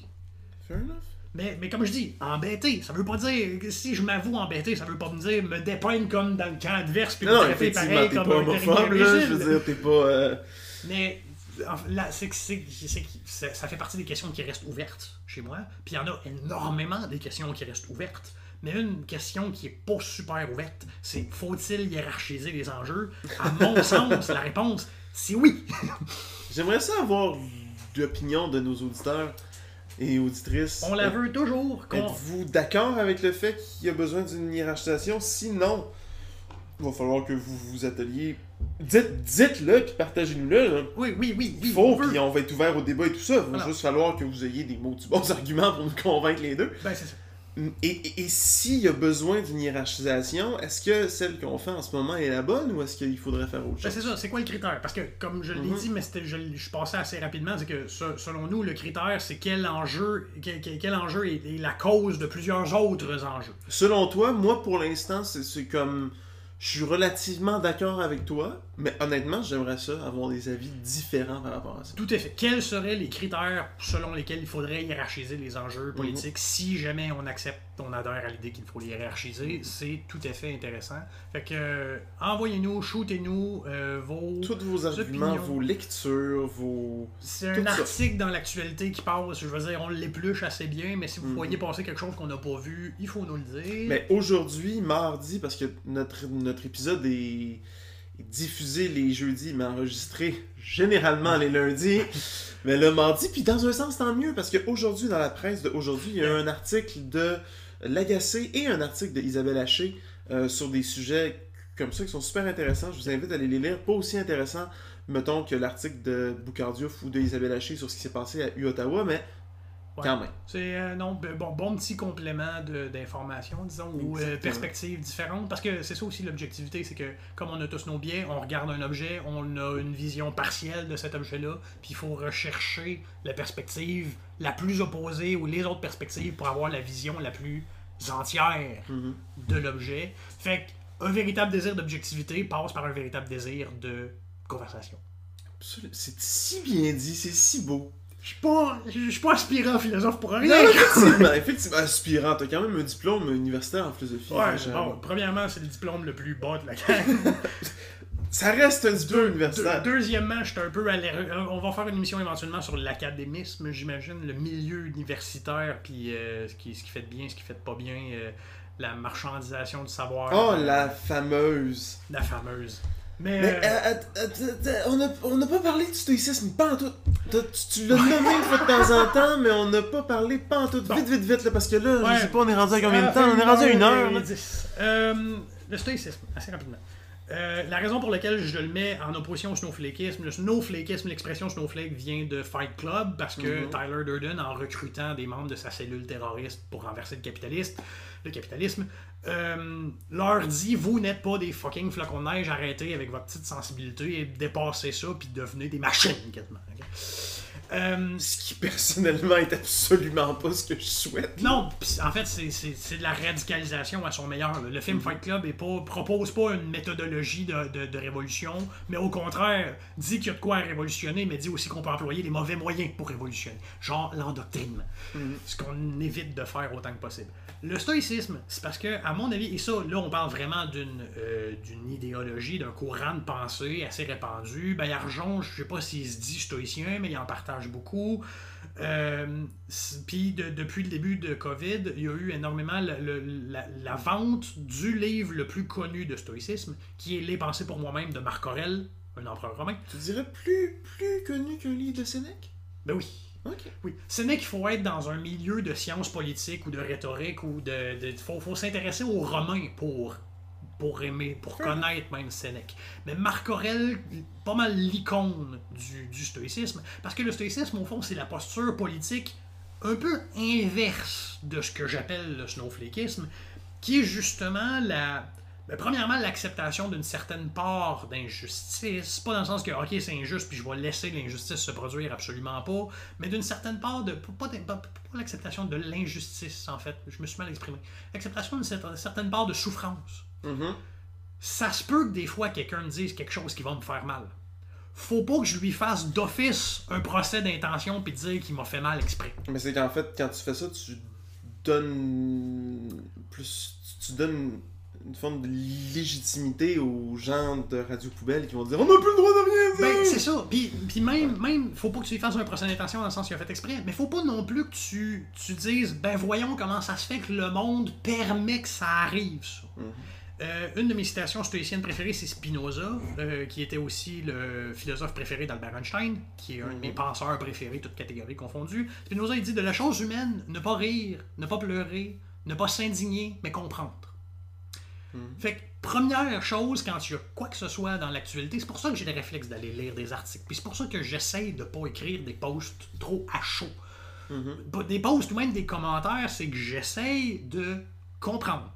Fair enough. Mais, mais comme je dis, embêté, ça veut pas dire que si je m'avoue embêté, ça veut pas me dire me dépeindre comme dans le camp adverse puis me traiter pareil comme un homophobe, là, je veux dire, t'es pas... Euh... Mais là, c'est que c'est, c'est, c'est, ça fait partie des questions qui restent ouvertes chez moi, puis il y en a énormément des questions qui restent ouvertes, mais une question qui est pas super ouverte, c'est faut-il hiérarchiser les enjeux? À mon sens, la réponse, c'est oui! J'aimerais ça avoir l'opinion de nos auditeurs et auditrices. On la veut toujours. Êtes-vous d'accord avec le fait qu'il y a besoin d'une hiérarchisation? Sinon, il va falloir que vous vous atteliez. Dites, dites-le, puis partagez-nous-le. Là. Oui, oui, oui. Il faut, puis on va être ouvert au débat et tout ça. Il va Alors. juste falloir que vous ayez des mots, du bons arguments pour nous convaincre les deux. Ben, c'est ça. Et, et, et s'il y a besoin d'une hiérarchisation, est-ce que celle qu'on fait en ce moment est la bonne ou est-ce qu'il faudrait faire autre chose? Ben c'est ça, c'est quoi le critère? Parce que, comme je l'ai mm-hmm. dit, mais c'était, je, je passais assez rapidement, c'est que ce, selon nous, le critère, c'est quel enjeu, quel, quel enjeu est, est la cause de plusieurs autres enjeux. Selon toi, moi, pour l'instant, c'est, c'est comme... Je suis relativement d'accord avec toi, mais honnêtement, j'aimerais ça avoir des avis différents par rapport à ça. Tout à fait. Quels seraient les critères selon lesquels il faudrait hiérarchiser les enjeux politiques mm-hmm. si jamais on accepte, on adhère à l'idée qu'il faut les hiérarchiser? Mm-hmm. C'est tout à fait intéressant. Fait que, euh, envoyez-nous, shootez-nous euh, vos Toutes vos arguments, opinions. Vos lectures, vos... C'est tout un article ça. Dans l'actualité qui passe, je veux dire, on l'épluche assez bien, mais si vous mm-hmm. voyez passer quelque chose qu'on n'a pas vu, il faut nous le dire. Mais aujourd'hui, mardi, parce que notre... Notre épisode est diffusé les jeudis, mais enregistré généralement les lundis, mais le mardi. Puis dans un sens, tant mieux, parce qu'aujourd'hui, dans la presse d'aujourd'hui, il y a un article de Lagacé et un article d'Isabelle Hachey euh, sur des sujets comme ça qui sont super intéressants. Je vous invite à aller les lire. Pas aussi intéressants, mettons, que l'article de Boucar Diouf ou d'Isabelle Hachey sur ce qui s'est passé à U-Ottawa, mais... Ouais. Quand même. C'est euh, non, bon, bon petit complément de, d'information, disons, ou euh, perspectives différentes, parce que c'est ça aussi l'objectivité, c'est que comme on a tous nos biais, on regarde un objet, on a une vision partielle de cet objet-là, puis il faut rechercher la perspective la plus opposée ou les autres perspectives pour avoir la vision la plus entière mm-hmm. de l'objet. Fait qu'un véritable désir d'objectivité passe par un véritable désir de conversation. Absolument. C'est si bien dit, c'est si beau. Je suis pas, j'suis pas aspirant philosophe pour rien. Non, effectivement, effectivement, aspirant. T'as quand même un diplôme universitaire en philosophie. Ouais, bon, premièrement, c'est le diplôme le plus bas de la gamme. Ça reste un diplôme deux, universitaire. Deux, deuxièmement, je suis un peu allergique. On va faire une émission éventuellement sur l'académisme, j'imagine, le milieu universitaire, puis euh, ce, qui, ce qui fait de bien, ce qui fait de pas bien, euh, la marchandisation du savoir. Oh, euh, la fameuse. La fameuse. Mais, mais euh, euh, on n'a pas parlé du stoïcisme, pas en tout. Tu, tu l'as nommé une fois de temps en temps, mais on n'a pas parlé pas en tout. Bon. Vite, vite, vite, là, parce que là, ouais. je sais pas, on est rendu à combien de temps? On est rendu à une heure. Euh, le stoïcisme, assez rapidement. Euh, la raison pour laquelle je le mets en opposition au snowflakeisme, le snowflakeisme, l'expression snowflake vient de Fight Club, parce que mm-hmm. Tyler Durden, en recrutant des membres de sa cellule terroriste pour renverser le capitaliste, le capitalisme, euh, leur dit « Vous n'êtes pas des fucking flocons de neige, arrêtez avec votre petite sensibilité et dépassez ça, puis devenez des machines, quasiment. Okay? » Euh, ce qui, personnellement, est absolument pas ce que je souhaite. Non, pis en fait, c'est, c'est, c'est de la radicalisation à son meilleur. Là. Le film mm-hmm. Fight Club est pas, propose pas une méthodologie de, de, de révolution, mais au contraire, dit qu'il y a de quoi à révolutionner, mais dit aussi qu'on peut employer les mauvais moyens pour révolutionner. Genre l'endoctrinement. Mm-hmm. Ce qu'on évite de faire autant que possible. Le stoïcisme, c'est parce que, à mon avis, et ça, là, on parle vraiment d'une, euh, d'une idéologie, d'un courant de pensée assez répandu. Baillargeon, je sais pas s'il se dit stoïcien, mais il en partage beaucoup. Euh, Puis de, depuis le début de COVID, il y a eu énormément le, le, la, la vente du livre le plus connu de stoïcisme, qui est Les Pensées pour moi-même de Marc Aurèle, un empereur romain. Tu dirais plus, plus connu qu'un livre de Sénèque? Ben oui. Okay. Oui. Sénèque, il faut être dans un milieu de sciences politiques ou de rhétorique, ou de, de faut, faut s'intéresser aux Romains pour... pour aimer, pour sure. connaître même Sénèque. Mais Marc Aurèle, pas mal l'icône du, du stoïcisme, parce que le stoïcisme, au fond, c'est la posture politique un peu inverse de ce que j'appelle le snowflakeisme, qui est justement la... Ben, premièrement, l'acceptation d'une certaine part d'injustice, pas dans le sens que « ok, c'est injuste, puis je vais laisser l'injustice se produire, absolument pas », mais d'une certaine part, de pas, pas, pas l'acceptation de l'injustice, en fait, je me suis mal exprimé, l'acceptation d'une certaine part de souffrance. Mm-hmm. Ça se peut que des fois quelqu'un me dise quelque chose qui va me faire mal. Faut pas que je lui fasse d'office un procès d'intention puis dire qu'il m'a fait mal exprès. Mais c'est qu'en fait quand tu fais ça tu donnes plus tu donnes une forme de légitimité aux gens de Radio Poubelle qui vont dire « On n'a plus le droit de rien dire! » Ben, c'est ça. Puis, puis même, même, faut pas que tu lui fasses un procès d'intention dans le sens qu'il a fait exprès, mais faut pas non plus que tu, tu dises « Ben voyons comment ça se fait que le monde permet que ça arrive, ça. Mm-hmm. » Euh, une de mes citations stoïciennes préférées, c'est Spinoza, euh, qui était aussi le philosophe préféré d'Albert Einstein, qui est un de mes penseurs préférés, toutes catégories confondues. Spinoza, il dit « De la chose humaine, ne pas rire, ne pas pleurer, ne pas s'indigner, mais comprendre. » Mmh. Fait que, première chose, quand tu as quoi que ce soit dans l'actualité, c'est pour ça que j'ai le réflexe d'aller lire des articles. Puis c'est pour ça que j'essaie de ne pas écrire des posts trop à chaud. mm-hmm. des posts ou même des commentaires, c'est que j'essaye de comprendre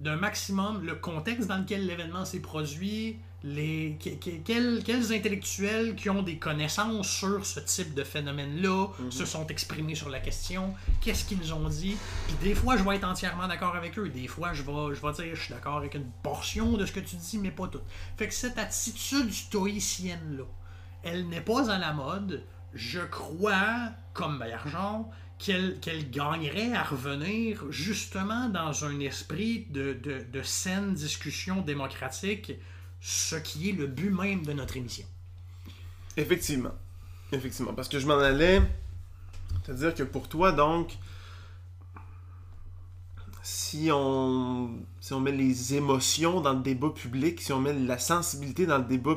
d'un maximum le contexte dans lequel l'événement s'est produit, les, que, que, quels, quels intellectuels qui ont des connaissances sur ce type de phénomène-là mm-hmm. se sont exprimés sur la question, qu'est-ce qu'ils nous ont dit. Puis des fois, je vais être entièrement d'accord avec eux, des fois, je vais, je vais dire, je suis d'accord avec une portion de ce que tu dis, mais pas tout. Fait que cette attitude stoïcienne-là, elle n'est pas à la mode. Je crois, comme Baillargeon, qu'elle, qu'elle gagnerait à revenir justement dans un esprit de, de, de saine discussion démocratique, ce qui est le but même de notre émission. Effectivement. Effectivement. Parce que je m'en allais... C'est-à-dire que pour toi, donc, si on, si on met les émotions dans le débat public, si on met la sensibilité dans le débat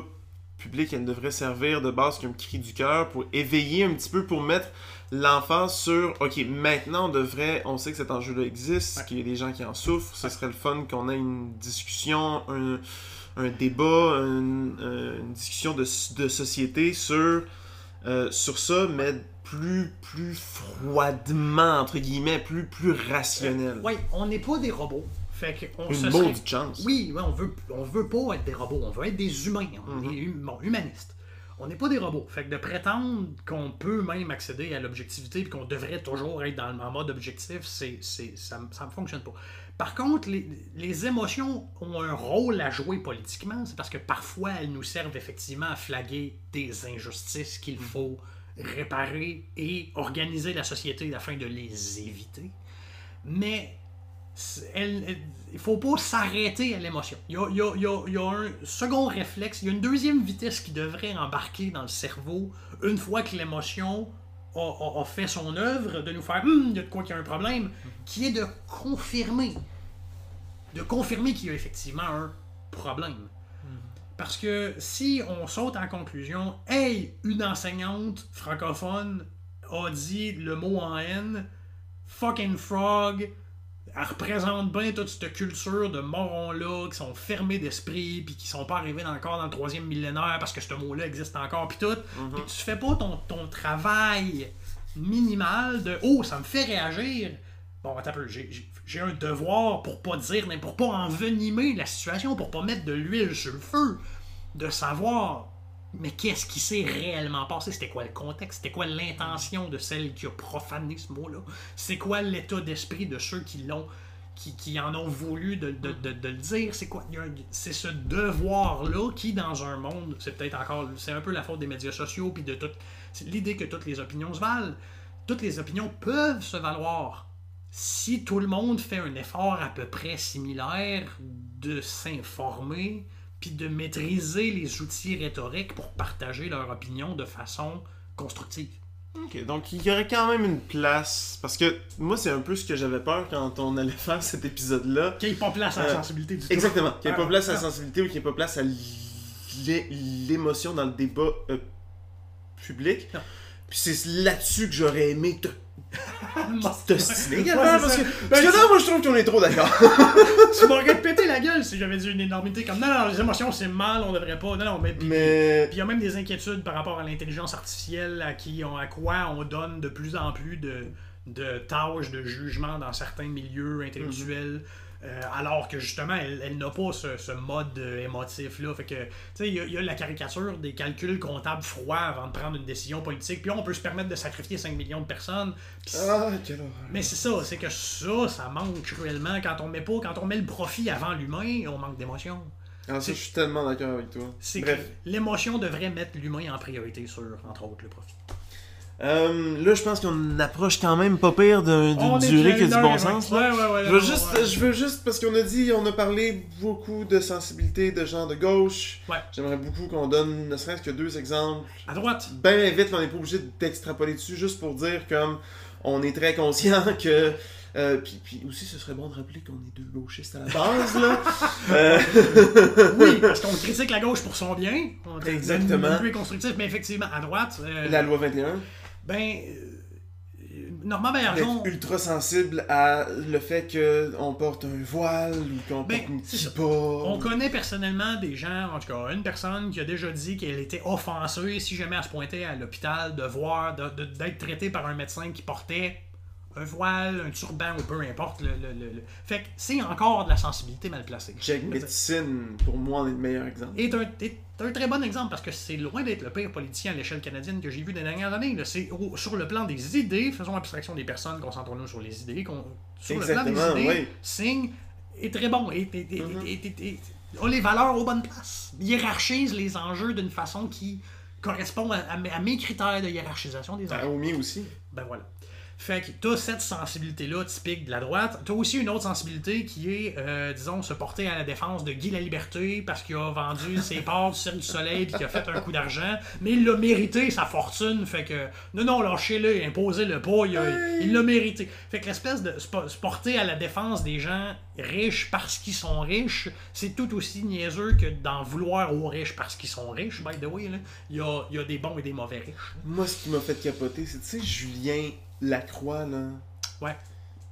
public, elle devrait servir de base comme cri du cœur pour éveiller un petit peu, pour mettre l'emphase sur « Ok, maintenant on devrait, on sait que cet enjeu-là existe, ouais. qu'il y a des gens qui en souffrent, ce serait le fun qu'on ait une discussion, un, un débat, une, une discussion de, de société sur, euh, sur ça, mais plus, plus froidement, entre guillemets, plus, plus rationnel. » Oui, on n'est pas des robots. Fait qu'on Une bonne serait... chance. Oui, on veut, on veut pas être des robots, on veut être des humains, on mm-hmm. est hum... bon, humaniste. On n'est pas des robots. Fait que de prétendre qu'on peut même accéder à l'objectivité et qu'on devrait toujours être dans le mode objectif, c'est, c'est, ça ne fonctionne pas. Par contre, les, les émotions ont un rôle à jouer politiquement, c'est parce que parfois elles nous servent effectivement à flaguer des injustices qu'il faut réparer et organiser la société afin de les éviter. Mais... Elle, elle, il faut pas s'arrêter à l'émotion. Il y, a, il, y a, il y a un second réflexe, il y a une deuxième vitesse qui devrait embarquer dans le cerveau une fois que l'émotion a, a, a fait son œuvre, de nous faire hum, il y a de quoi qu'il y a un problème, qui est de confirmer, de confirmer qu'il y a effectivement un problème. Parce que si on saute en conclusion, hey, une enseignante francophone a dit le mot en haine, fucking frog. Elle représente bien toute cette culture de morons-là qui sont fermés d'esprit puis qui sont pas arrivés encore dans le troisième millénaire parce que ce mot-là existe encore puis tout. Mm-hmm. Puis tu fais pas ton, ton travail minimal de « Oh, ça me fait réagir ». Bon, attends un peu, j'ai, j'ai, j'ai un devoir pour pas dire, mais pour pas envenimer la situation, pour pas mettre de l'huile sur le feu, de savoir mais qu'est-ce qui s'est réellement passé, c'était quoi le contexte, c'était quoi l'intention de celle qui a profané ce mot-là, c'est quoi l'état d'esprit de ceux qui l'ont, qui, qui en ont voulu de, de, de, de le dire, c'est quoi, c'est ce devoir-là qui dans un monde, c'est peut-être encore, c'est un peu la faute des médias sociaux puis de toute l'idée que toutes les opinions se valent, toutes les opinions peuvent se valoir si tout le monde fait un effort à peu près similaire de s'informer, puis de maîtriser les outils rhétoriques pour partager leur opinion de façon constructive. OK, donc il y aurait quand même une place, parce que moi, c'est un peu ce que j'avais peur quand on allait faire cet épisode-là. Qu'il n'y ait pas place à la sensibilité du tout. Exactement, qu'il n'y ait pas place à la sensibilité ou qu'il n'y ait pas place à l'émotion dans le débat euh, public. Non. Puis c'est là-dessus que j'aurais aimé te... te stylé également, ouais, parce que, ben, parce que tu... non, moi je trouve qu'on est trop d'accord. Tu m'aurais pété la gueule si j'avais dit une énormité comme non, non, les émotions c'est mal, on devrait pas, non, non, mais, mais... puis il y a même des inquiétudes par rapport à l'intelligence artificielle, à qui on, à quoi on donne de plus en plus de, de tâches, de jugement dans certains milieux intellectuels. Mm-hmm. Euh, alors que justement, elle, elle n'a pas ce, ce mode euh, émotif-là. Fait que, tu sais, il y, y a la caricature des calculs comptables froids avant de prendre une décision politique. Puis on peut se permettre de sacrifier cinq millions de personnes. Ah, quelle horreur. Mais c'est ça, c'est que ça, ça manque cruellement. Quand on met pas, quand on met le profit avant l'humain, on manque d'émotion. Alors ça, je suis tellement d'accord avec toi. C'est Bref. Que l'émotion devrait mettre l'humain en priorité sur, entre autres, le profit. Euh, là, je pense qu'on approche quand même pas pire d'une durée qui a du bon sens. Ouais, ouais, ouais, je, veux ouais, juste, ouais. je veux juste, parce qu'on a dit, on a parlé beaucoup de sensibilité de gens de gauche. Ouais. J'aimerais beaucoup qu'on donne ne serait-ce que deux exemples. À droite. Ben vite, on n'est pas obligé d'extrapoler dessus, juste pour dire comme on est très conscient que... Euh, puis, puis aussi, ce serait bon de rappeler qu'on est deux gauchistes à la base, là. euh... Oui, parce qu'on critique la gauche pour son bien. On Exactement. On est plus constructif, mais effectivement, à droite... Euh... La loi vingt et un. Ben, Normand Baillargeon... ultra sensible à le fait qu'on porte un voile ou qu'on ben, porte une kippa. On connaît personnellement des gens, en tout cas une personne qui a déjà dit qu'elle était offensée si jamais elle se pointait à l'hôpital de voir, de, de, d'être traitée par un médecin qui portait un voile, un turban ou peu importe. Le, le, le, le... Fait que c'est encore de la sensibilité mal placée. Jack McSine, pour moi, est le meilleur exemple. Est un, est un très bon exemple parce que c'est loin d'être le pire politicien à l'échelle canadienne que j'ai vu des dernières années. C'est sur le plan des idées, faisons abstraction des personnes, concentrons-nous sur les idées. Sur Exactement, le plan des idées, oui. Singh est très bon. Est, est, est, mm-hmm. est, est, est, a les valeurs aux bonnes places. Hiérarchise les enjeux d'une façon qui correspond à, à, à mes critères de hiérarchisation des enjeux. Naomi aussi. Ben voilà. Fait que t'as cette sensibilité-là typique de la droite. T'as aussi une autre sensibilité qui est, euh, disons, se porter à la défense de Guy Laliberté parce qu'il a vendu ses parts du Cirque du Soleil puis qu'il a fait un coup d'argent. Mais il l'a mérité, sa fortune. Fait que, non, non, lâchez-le, imposez-le pas, il, hey! il l'a mérité. Fait que l'espèce de se porter à la défense des gens riches parce qu'ils sont riches, c'est tout aussi niaiseux que d'en vouloir aux riches parce qu'ils sont riches. By the way, là, il y a, il y a des bons et des mauvais riches. Moi, ce qui m'a fait capoter, c'est, tu sais, Julien... Lacroix, là. Ouais.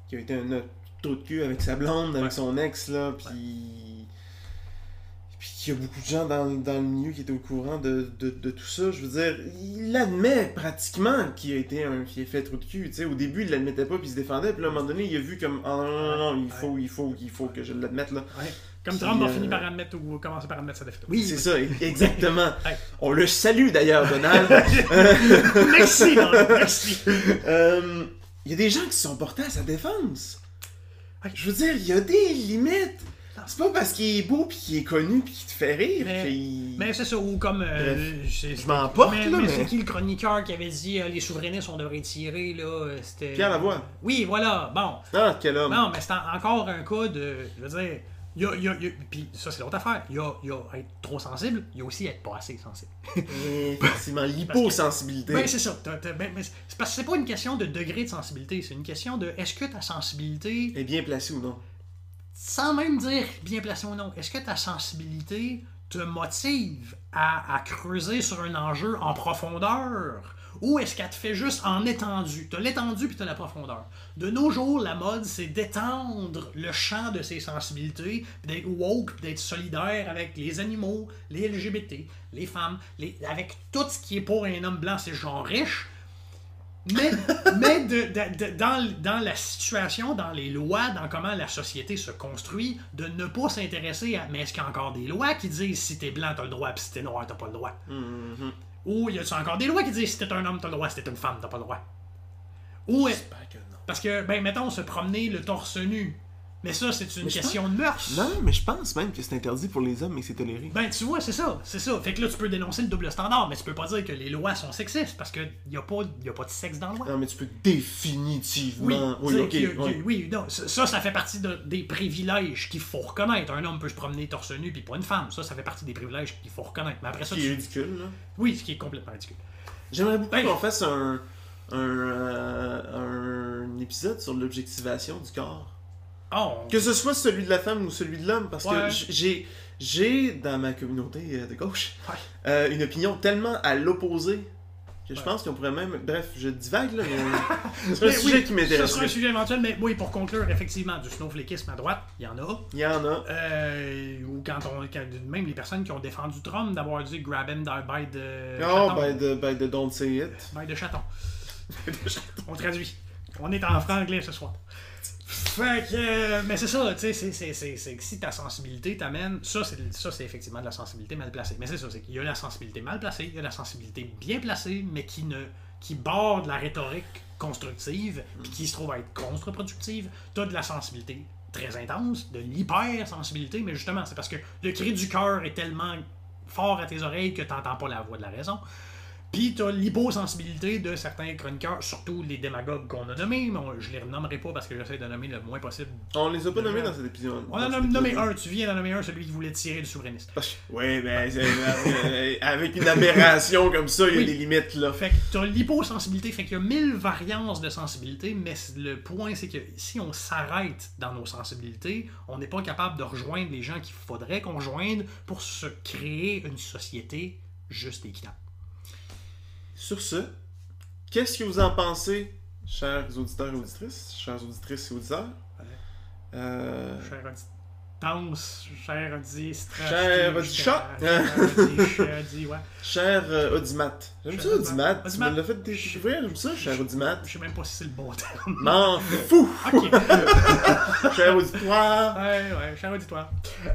Qui a été un autre trou de cul avec sa blonde, avec ouais. son ex, là. Puis. Ouais. Puis qu'il y a beaucoup de gens dans, dans le milieu qui étaient au courant de, de, de tout ça. Je veux dire, il admet pratiquement qu'il a été un. Qu'il a fait trou de cul. Tu sais, au début, il l'admettait pas, puis il se défendait. Puis là, à un moment donné, il a vu comme. Ah oh, non, non, non, non, il faut, ouais. il faut, il faut, il faut que je l'admette, là. Ouais. Comme Trump a euh... fini par admettre ou commencer par admettre sa défaite. Oui, c'est oui. ça, exactement. Hey. On le salue d'ailleurs, Donald. Merci, Donald, merci. Il euh, y a des gens qui se sont portés à sa défense. Hey. Je veux dire, il y a des limites. C'est pas parce qu'il est beau puis qu'il est connu puis qu'il te fait rire. Mais, puis... mais c'est ça, ou comme. Euh, je je m'en porte, mais, là. Mais, mais c'est qui le chroniqueur qui avait dit euh, les souverainistes, on devrait tirer, là c'était... Pierre Lavoie. Oui, voilà, bon. Ah, quel homme. Non, mais c'est en, encore un cas de. Je veux dire. Il y a, il y a, puis ça, c'est l'autre affaire. Il y a, il y a être trop sensible, il y a aussi être pas assez sensible. Effectivement, l'hyposensibilité. Ben, c'est ça. T'as, t'as, ben, mais c'est parce que c'est pas une question de degré de sensibilité, c'est une question de est-ce que ta sensibilité. Est bien placée ou non? Sans même dire bien placée ou non, est-ce que ta sensibilité te motive à, à creuser sur un enjeu en profondeur? Ou est-ce qu'elle te fait juste en étendue? T'as l'étendue puis t'as la profondeur. De nos jours, la mode, c'est d'étendre le champ de ses sensibilités, puis d'être woke, puis d'être solidaire avec les animaux, les L G B T, les femmes, les... avec tout ce qui est pour un homme blanc, c'est genre riche. Mais, mais de, de, de, dans, dans la situation, dans les lois, dans comment la société se construit, de ne pas s'intéresser à « mais est-ce qu'il y a encore des lois qui disent « si t'es blanc, t'as le droit, puis si t'es noir, t'as pas le droit mm-hmm. ». Ou il y a encore des lois qui disent si t'es un homme, t'as le droit, si t'es une femme, t'as pas le droit. Ou j'espère que non. Parce que, ben, mettons, se promener le torse nu. Mais ça, c'est une mais question pense... de mœurs. Non, mais je pense même que c'est interdit pour les hommes, mais que c'est toléré. Ben, tu vois, c'est ça, c'est ça. Fait que là, tu peux dénoncer le double standard, mais tu peux pas dire que les lois sont sexistes, parce qu'il n'y a, a pas de sexe dans la loi. Non, mais tu peux définitivement... Oui, oui, okay, a, oui. A, oui non, ça, ça fait partie de, des privilèges qu'il faut reconnaître. Un homme peut se promener torse nu, puis pas une femme. Ça, ça fait partie des privilèges qu'il faut reconnaître. Mais après ça, ce qui tu... est ridicule, là. Oui, ce qui est complètement ridicule. J'aimerais beaucoup ben, qu'on fasse un, un, euh, un épisode sur l'objectivation du corps. Oh. Que ce soit celui de la femme ou celui de l'homme, parce ouais. que j'ai, j'ai dans ma communauté de gauche ouais. euh, une opinion tellement à l'opposé que je ouais. pense qu'on pourrait même... Bref, je divague, là, mais c'est un mais sujet oui, qui m'intéresse. Ce serait un sujet éventuel, mais oui, pour conclure, effectivement, du snowflakisme à droite, il y en a. Il y en a. Euh, ou quand on... Quand, même les personnes qui ont défendu Trump d'avoir dit « grab him by the chaton ». Oh, by the, by the don't say it. By the chaton. On traduit. On est en franglais ce soir. Fait que, euh, mais c'est ça, tu sais, c'est, c'est, c'est, c'est que si ta sensibilité t'amène, ça c'est, ça c'est effectivement de la sensibilité mal placée. Mais c'est ça, c'est qu'il y a la sensibilité mal placée, il y a la sensibilité bien placée, mais qui ne, qui borde la rhétorique constructive, puis qui se trouve à être contre-productive. T'as de la sensibilité très intense, de l'hypersensibilité, mais justement, c'est parce que le cri du cœur est tellement fort à tes oreilles que t'entends pas la voix de la raison. Puis t'as l'hyposensibilité de certains chroniqueurs, surtout les démagogues qu'on a nommés, mais on, je les renommerai pas parce que j'essaie de nommer le moins possible. On les a pas nommés dans cet épisode. On en a nommé un, tu viens d'en nommer un, celui qui voulait tirer du souverainiste. Oui, mais euh, avec une aberration comme ça, il y a oui. des limites là. Fait que t'as l'hyposensibilité, fait qu'il y a mille variances de sensibilité, mais le point c'est que si on s'arrête dans nos sensibilités, on n'est pas capable de rejoindre les gens qu'il faudrait qu'on rejoigne pour se créer une société juste et équitable. Sur ce, qu'est-ce que vous en pensez Chers auditeurs et auditrices, chers auditrices et auditeurs, euh... chers auditeurs, chers audistrates, chers audichat, chers audimat. J'aime ça audimat, tu me l'as fait découvrir, j'aime ça, cher audimat. Je sais même pas si c'est le bon terme. M'en fous! Ok. Cher auditoire. Ouais, ouais, cher auditoire.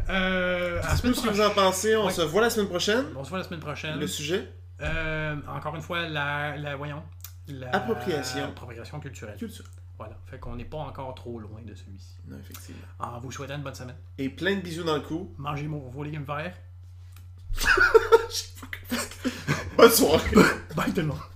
Euh, Dites-nous ce que vous en pensez, on se voit la semaine prochaine. On se voit la semaine prochaine. Le sujet? Euh, encore une fois, la, la voyons. La... Appropriation. Appropriation culturelle. Culture. Voilà. Fait qu'on n'est pas encore trop loin de celui-ci. Non, effectivement. En vous souhaitant une bonne semaine. Et plein de bisous dans le cou. Mangez mon, vos légumes verts. Bonne soirée. Bye tout le monde.